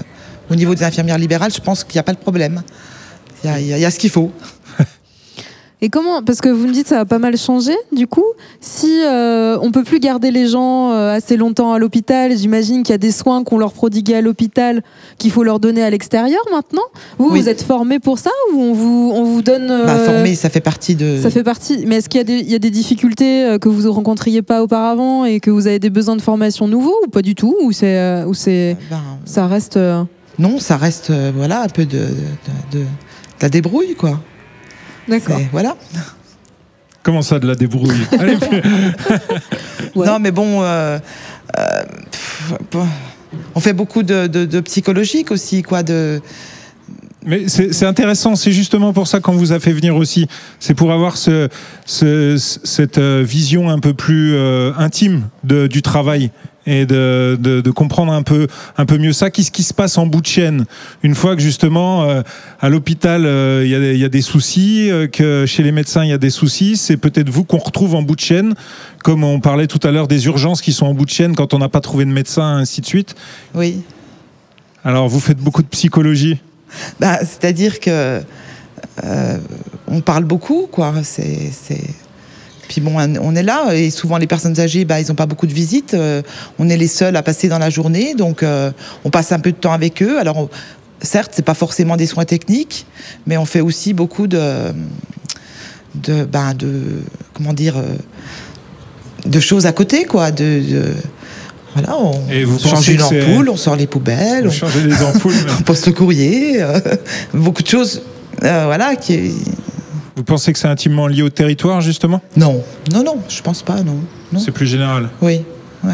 Au niveau des infirmières libérales, je pense qu'il n'y a pas de problème. Il y a, il y a, il y a ce qu'il faut. Et comment ? Parce que vous me dites que ça a pas mal changé, du coup. Si euh, on ne peut plus garder les gens euh, assez longtemps à l'hôpital, j'imagine qu'il y a des soins qu'on leur prodiguait à l'hôpital qu'il faut leur donner à l'extérieur maintenant. Vous, oui. Vous êtes formés pour ça ou on vous, on vous donne... Euh, bah, formés, ça fait partie de... Ça fait partie. Mais est-ce qu'il y a des, il y a des difficultés que vous ne rencontriez pas auparavant et que vous avez des besoins de formation nouveaux ou pas du tout ? Ou c'est, euh, ou c'est, ben, ça reste... Euh... Non, ça reste euh, voilà, un peu de, de, de, de la débrouille, quoi. D'accord. C'est, voilà. Comment ça, de la débrouille ? Allez, ouais. Non, mais bon, euh, euh, pff, on fait beaucoup de, de, de psychologique aussi, quoi, de... Mais c'est, c'est intéressant, c'est justement pour ça qu'on vous a fait venir aussi. C'est pour avoir ce, ce, cette vision un peu plus euh, intime de, du travail et de, de, de comprendre un peu, un peu mieux ça. Qu'est-ce qui se passe en bout de chaîne ? Une fois que justement, euh, à l'hôpital, il euh, y, y a des soucis, euh, que chez les médecins, il y a des soucis, c'est peut-être vous qu'on retrouve en bout de chaîne, comme on parlait tout à l'heure des urgences qui sont en bout de chaîne quand on n'a pas trouvé de médecin, ainsi de suite. Oui. Alors, vous faites beaucoup de psychologie ? Bah, c'est-à-dire que euh, on parle beaucoup, quoi. C'est, c'est... Puis bon, on est là, et souvent les personnes âgées, bah, ils n'ont pas beaucoup de visites. Euh, on est les seuls à passer dans la journée, donc euh, on passe un peu de temps avec eux. Alors, on... certes, c'est pas forcément des soins techniques, mais on fait aussi beaucoup de, de, bah, de, comment dire, de choses à côté, quoi. De, de... Voilà, on change une ampoule, on sort les poubelles, on, on... Les ampoules, on poste le courrier, euh, beaucoup de choses. Euh, voilà, qui... Vous pensez que c'est intimement lié au territoire, justement ? Non, non, non, je pense pas, non. non. C'est plus général. Oui, oui.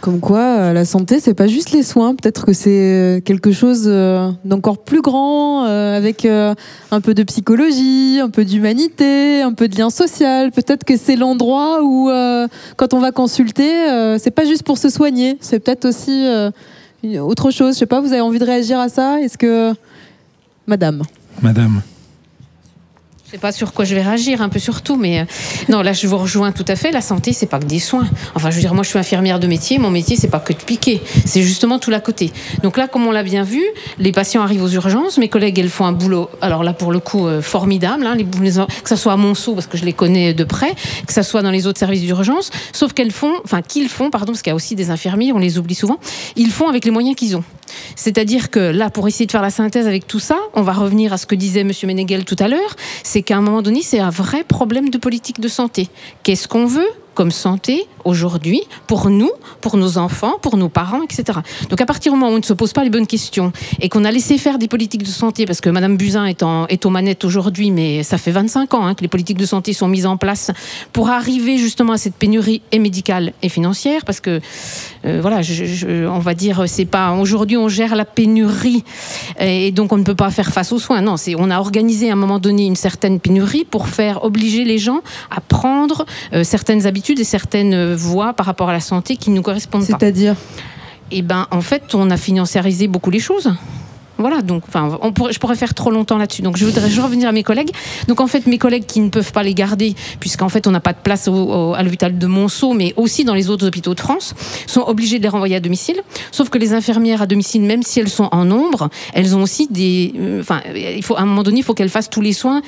Comme quoi, la santé, c'est pas juste les soins. Peut-être que c'est quelque chose d'encore plus grand, avec un peu de psychologie, un peu d'humanité, un peu de lien social. Peut-être que c'est l'endroit où, quand on va consulter, c'est pas juste pour se soigner. C'est peut-être aussi autre chose. Je sais pas, vous avez envie de réagir à ça ? Est-ce que... Madame. Madame. Je ne sais pas sur quoi je vais réagir, un peu sur tout, mais euh, non, là je vous rejoins tout à fait. La santé, c'est pas que des soins. Enfin, je veux dire, moi je suis infirmière de métier, mon métier c'est pas que de piquer, c'est justement tout l'à côté. Donc là, comme on l'a bien vu, les patients arrivent aux urgences, mes collègues elles font un boulot, alors là pour le coup euh, formidable, hein, les, les, que ça soit à Montceau parce que je les connais de près, que ça soit dans les autres services d'urgence, sauf qu'elles font, enfin qu'ils font, pardon, parce qu'il y a aussi des infirmiers, on les oublie souvent, ils font avec les moyens qu'ils ont. C'est-à-dire que là, pour essayer de faire la synthèse avec tout ça, on va revenir à ce que disait Monsieur Ménéghel tout à l'heure, c'est qu'à un moment donné, c'est un vrai problème de politique de santé. Qu'est-ce qu'on veut comme santé aujourd'hui, pour nous, pour nos enfants, pour nos parents, et cetera. Donc à partir du moment où on ne se pose pas les bonnes questions et qu'on a laissé faire des politiques de santé, parce que Madame Buzyn est, en, est aux manettes aujourd'hui, mais ça fait vingt-cinq ans hein, que les politiques de santé sont mises en place pour arriver justement à cette pénurie et médicale et financière, parce que euh, voilà, je, je, on va dire, c'est pas aujourd'hui on gère la pénurie et donc on ne peut pas faire face aux soins. Non, c'est, on a organisé à un moment donné une certaine pénurie pour faire obliger les gens à prendre euh, certaines habitudes et certaines voies par rapport à la santé qui ne nous correspondent pas. C'est-à-dire ? et ben en fait on a financiarisé beaucoup les choses. Voilà, donc enfin, on pourrait, je pourrais faire trop longtemps là-dessus. Donc je voudrais je revenir à mes collègues. Donc en fait, mes collègues qui ne peuvent pas les garder, puisqu'en fait on n'a pas de place au, au, à l'hôpital de Montceau, mais aussi dans les autres hôpitaux de France, sont obligés de les renvoyer à domicile. Sauf que les infirmières à domicile, même si elles sont en nombre, elles ont aussi des. Euh, enfin, il faut à un moment donné, il faut qu'elles fassent tous les soins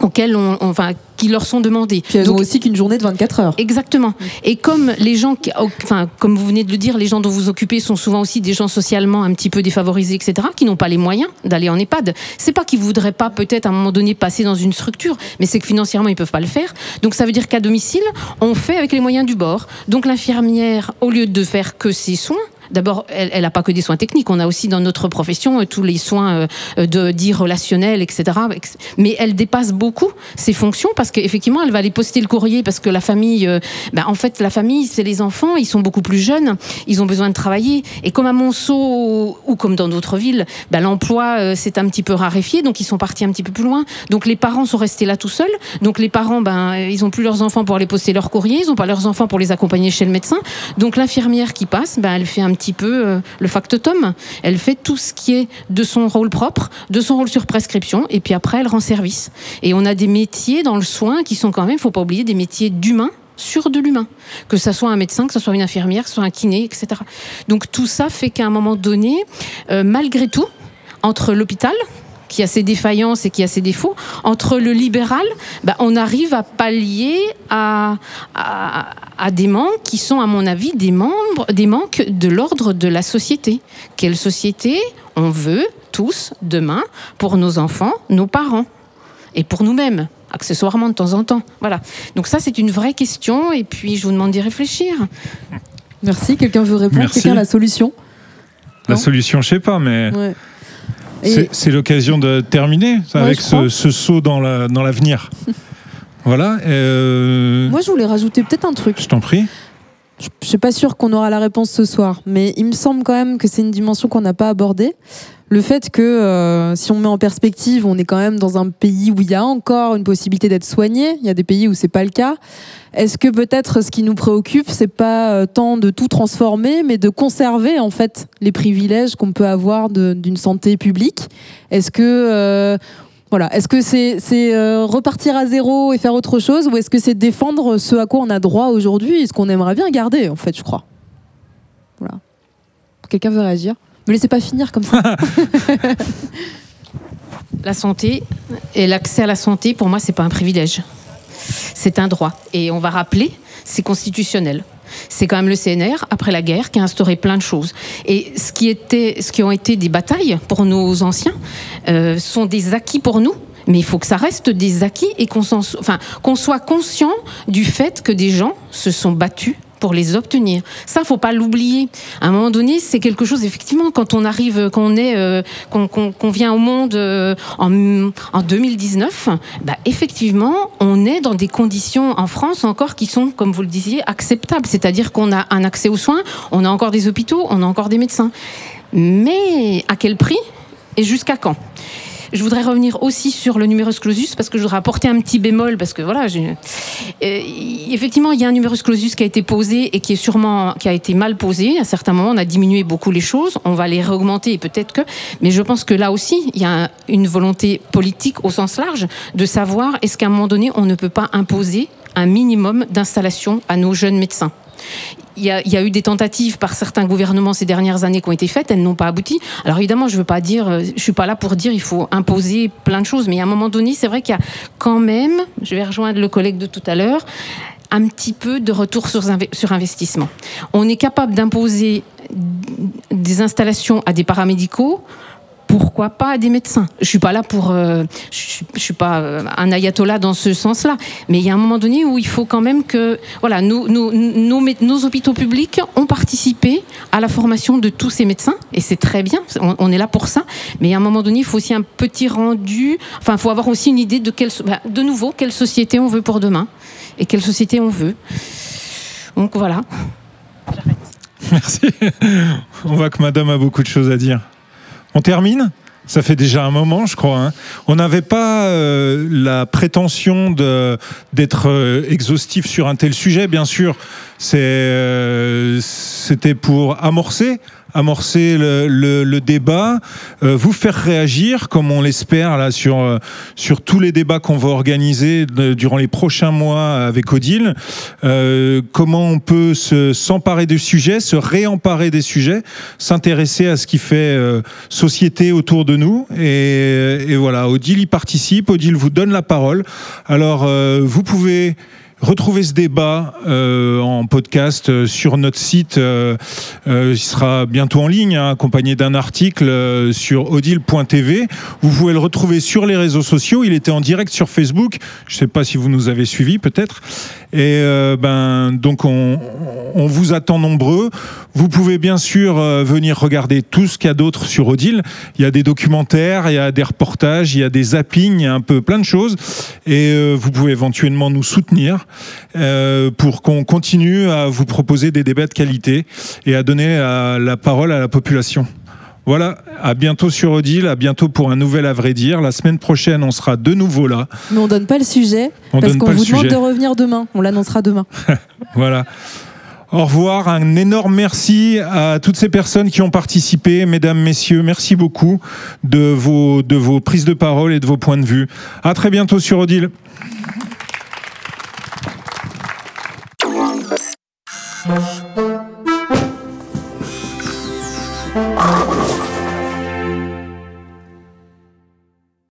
auxquels on, on enfin. Qui leur sont demandés. Puis elles donc, ont aussi qu'une journée de vingt-quatre heures. Exactement. Et comme les gens, qui, enfin, comme vous venez de le dire, les gens dont vous occupez sont souvent aussi des gens socialement un petit peu défavorisés, et cetera, qui n'ont pas les moyens d'aller en EHPAD. C'est pas qu'ils voudraient pas, peut-être, à un moment donné, passer dans une structure, mais c'est que financièrement, ils peuvent pas le faire. Donc, ça veut dire qu'à domicile, on fait avec les moyens du bord. Donc, l'infirmière, au lieu de faire que ses soins, d'abord, elle, elle a pas que des soins techniques. On a aussi dans notre profession euh, tous les soins euh, de, dits relationnels, et cetera. Mais elle dépasse beaucoup ses fonctions parce qu'effectivement, elle va aller poster le courrier parce que la famille, euh, bah, en fait, la famille, c'est les enfants. Ils sont beaucoup plus jeunes. Ils ont besoin de travailler. Et comme à Montceau ou comme dans d'autres villes, bah, l'emploi euh, c'est un petit peu raréfié. Donc, ils sont partis un petit peu plus loin. Donc, les parents sont restés là tout seuls. Donc, les parents, ben, bah, ils ont plus leurs enfants pour aller poster leur courrier. Ils ont pas leurs enfants pour les accompagner chez le médecin. Donc, l'infirmière qui passe, bah, elle fait un petit peu euh, le factotum. Elle fait tout ce qui est de son rôle propre, de son rôle sur prescription, et puis après elle rend service. Et on a des métiers dans le soin qui sont quand même, faut pas oublier, des métiers d'humain sur de l'humain. Que ça soit un médecin, que ça soit une infirmière, que ça soit un kiné, et cetera. Donc tout ça fait qu'à un moment donné, euh, malgré tout, entre l'hôpital qui a ses défaillances et qui a ses défauts, entre le libéral, bah, on arrive à pallier à, à, à des manques qui sont, à mon avis, des, membres, des manques de l'ordre de la société. Quelle société on veut tous demain pour nos enfants, nos parents et pour nous-mêmes, accessoirement de temps en temps. Voilà. Donc ça, c'est une vraie question et puis je vous demande d'y réfléchir. Merci. Quelqu'un veut répondre ? Merci. Quelqu'un a la solution ? La non solution, je sais pas, mais... Ouais. C'est, c'est l'occasion de terminer ouais, avec ce, ce saut dans, la, dans l'avenir. Voilà. Euh... Moi, je voulais rajouter peut-être un truc. Je t'en prie. Je ne suis pas sûre qu'on aura la réponse ce soir, mais il me semble quand même que c'est une dimension qu'on n'a pas abordée. Le fait que, euh, si on met en perspective, on est quand même dans un pays où il y a encore une possibilité d'être soigné. Il y a des pays où c'est pas le cas. Est-ce que peut-être ce qui nous préoccupe, c'est pas euh, tant de tout transformer, mais de conserver en fait les privilèges qu'on peut avoir de, d'une santé publique ? Est-ce que euh, voilà, est-ce que c'est, c'est euh, repartir à zéro et faire autre chose, ou est-ce que c'est défendre ce à quoi on a droit aujourd'hui et ce qu'on aimerait bien garder, en fait, je crois. Voilà. Quelqu'un veut réagir ? Me laissez pas finir comme ça. La santé et l'accès à la santé, pour moi, c'est pas un privilège. C'est un droit. Et on va rappeler, c'est constitutionnel. C'est quand même le C N R, après la guerre, qui a instauré plein de choses. Et ce qui, était, ce qui ont été des batailles pour nos anciens euh, sont des acquis pour nous. Mais il faut que ça reste des acquis et qu'on, s'en, enfin, qu'on soit conscient du fait que des gens se sont battus pour les obtenir. Ça, faut pas l'oublier. À un moment donné, c'est quelque chose, effectivement, quand on arrive, qu'on est, euh, qu'on, qu'on, qu'on vient au monde euh, en, en deux mille dix-neuf, bah, effectivement, on est dans des conditions en France encore qui sont, comme vous le disiez, acceptables. C'est-à-dire qu'on a un accès aux soins, on a encore des hôpitaux, on a encore des médecins. Mais à quel prix et jusqu'à quand ? Je voudrais revenir aussi sur le numerus clausus parce que je voudrais apporter un petit bémol parce que voilà, j'ai... Euh, effectivement, il y a un numerus clausus qui a été posé et qui est sûrement qui a été mal posé. À certains moments, on a diminué beaucoup les choses, on va les réaugmenter et peut-être que. Mais je pense que là aussi, il y a une volonté politique au sens large de savoir est-ce qu'à un moment donné, on ne peut pas imposer un minimum d'installation à nos jeunes médecins. Il y, a, il y a eu des tentatives par certains gouvernements ces dernières années qui ont été faites, elles n'ont pas abouti. Alors évidemment, je veux pas dire, je suis pas là pour dire il faut imposer plein de choses, mais à un moment donné, c'est vrai qu'il y a quand même, je vais rejoindre le collègue de tout à l'heure, un petit peu de retour sur, sur investissement. On est capable d'imposer des installations à des paramédicaux. Pourquoi pas à des médecins ? Je suis pas là pour, euh, je, je suis pas euh, un ayatollah dans ce sens-là, mais il y a un moment donné où il faut quand même que, voilà, nos, nos, nos, nos hôpitaux publics ont participé à la formation de tous ces médecins, et c'est très bien, on, on est là pour ça, mais à un moment donné, il faut aussi un petit rendu, enfin, il faut avoir aussi une idée de quelle, de nouveau, quelle société on veut pour demain, et quelle société on veut. Donc voilà. J'arrête. Merci. On voit que Madame a beaucoup de choses à dire. On termine ? Ça fait déjà un moment, je crois. Hein. On n'avait pas euh, la prétention de, d'être euh, exhaustif sur un tel sujet, bien sûr. C'est, euh, c'était pour amorcer, amorcer le, le, le débat, euh, vous faire réagir, comme on l'espère là sur euh, sur tous les débats qu'on va organiser de, durant les prochains mois avec Odile. Euh, comment on peut se, s'emparer des sujets, se réemparer des sujets, s'intéresser à ce qui fait euh, société autour de nous. Et, et voilà, Odile y participe, Odile vous donne la parole. Alors, euh, vous pouvez retrouvez ce débat euh, en podcast euh, sur notre site. Euh, euh, il sera bientôt en ligne, hein, accompagné d'un article euh, sur odil point t v. Vous pouvez le retrouver sur les réseaux sociaux. Il était en direct sur Facebook. Je ne sais pas si vous nous avez suivis, peut-être. Et euh, ben, donc, on, on vous attend nombreux. Vous pouvez bien sûr euh, venir regarder tout ce qu'il y a d'autre sur Odil. Il y a des documentaires, il y a des reportages, il y a des zappings, il y a un peu plein de choses. Et euh, vous pouvez éventuellement nous soutenir. Euh, pour qu'on continue à vous proposer des débats de qualité et à donner à, la parole à la population. Voilà, à bientôt sur Odil, à bientôt pour un nouvel À Vrai Dire. La semaine prochaine, on sera de nouveau là. Mais on ne donne pas le sujet, on parce qu'on vous demande de revenir demain. On l'annoncera demain. Voilà. Au revoir, un énorme merci à toutes ces personnes qui ont participé. Mesdames, messieurs, merci beaucoup de vos, de vos prises de parole et de vos points de vue. À très bientôt sur Odil. Thank you.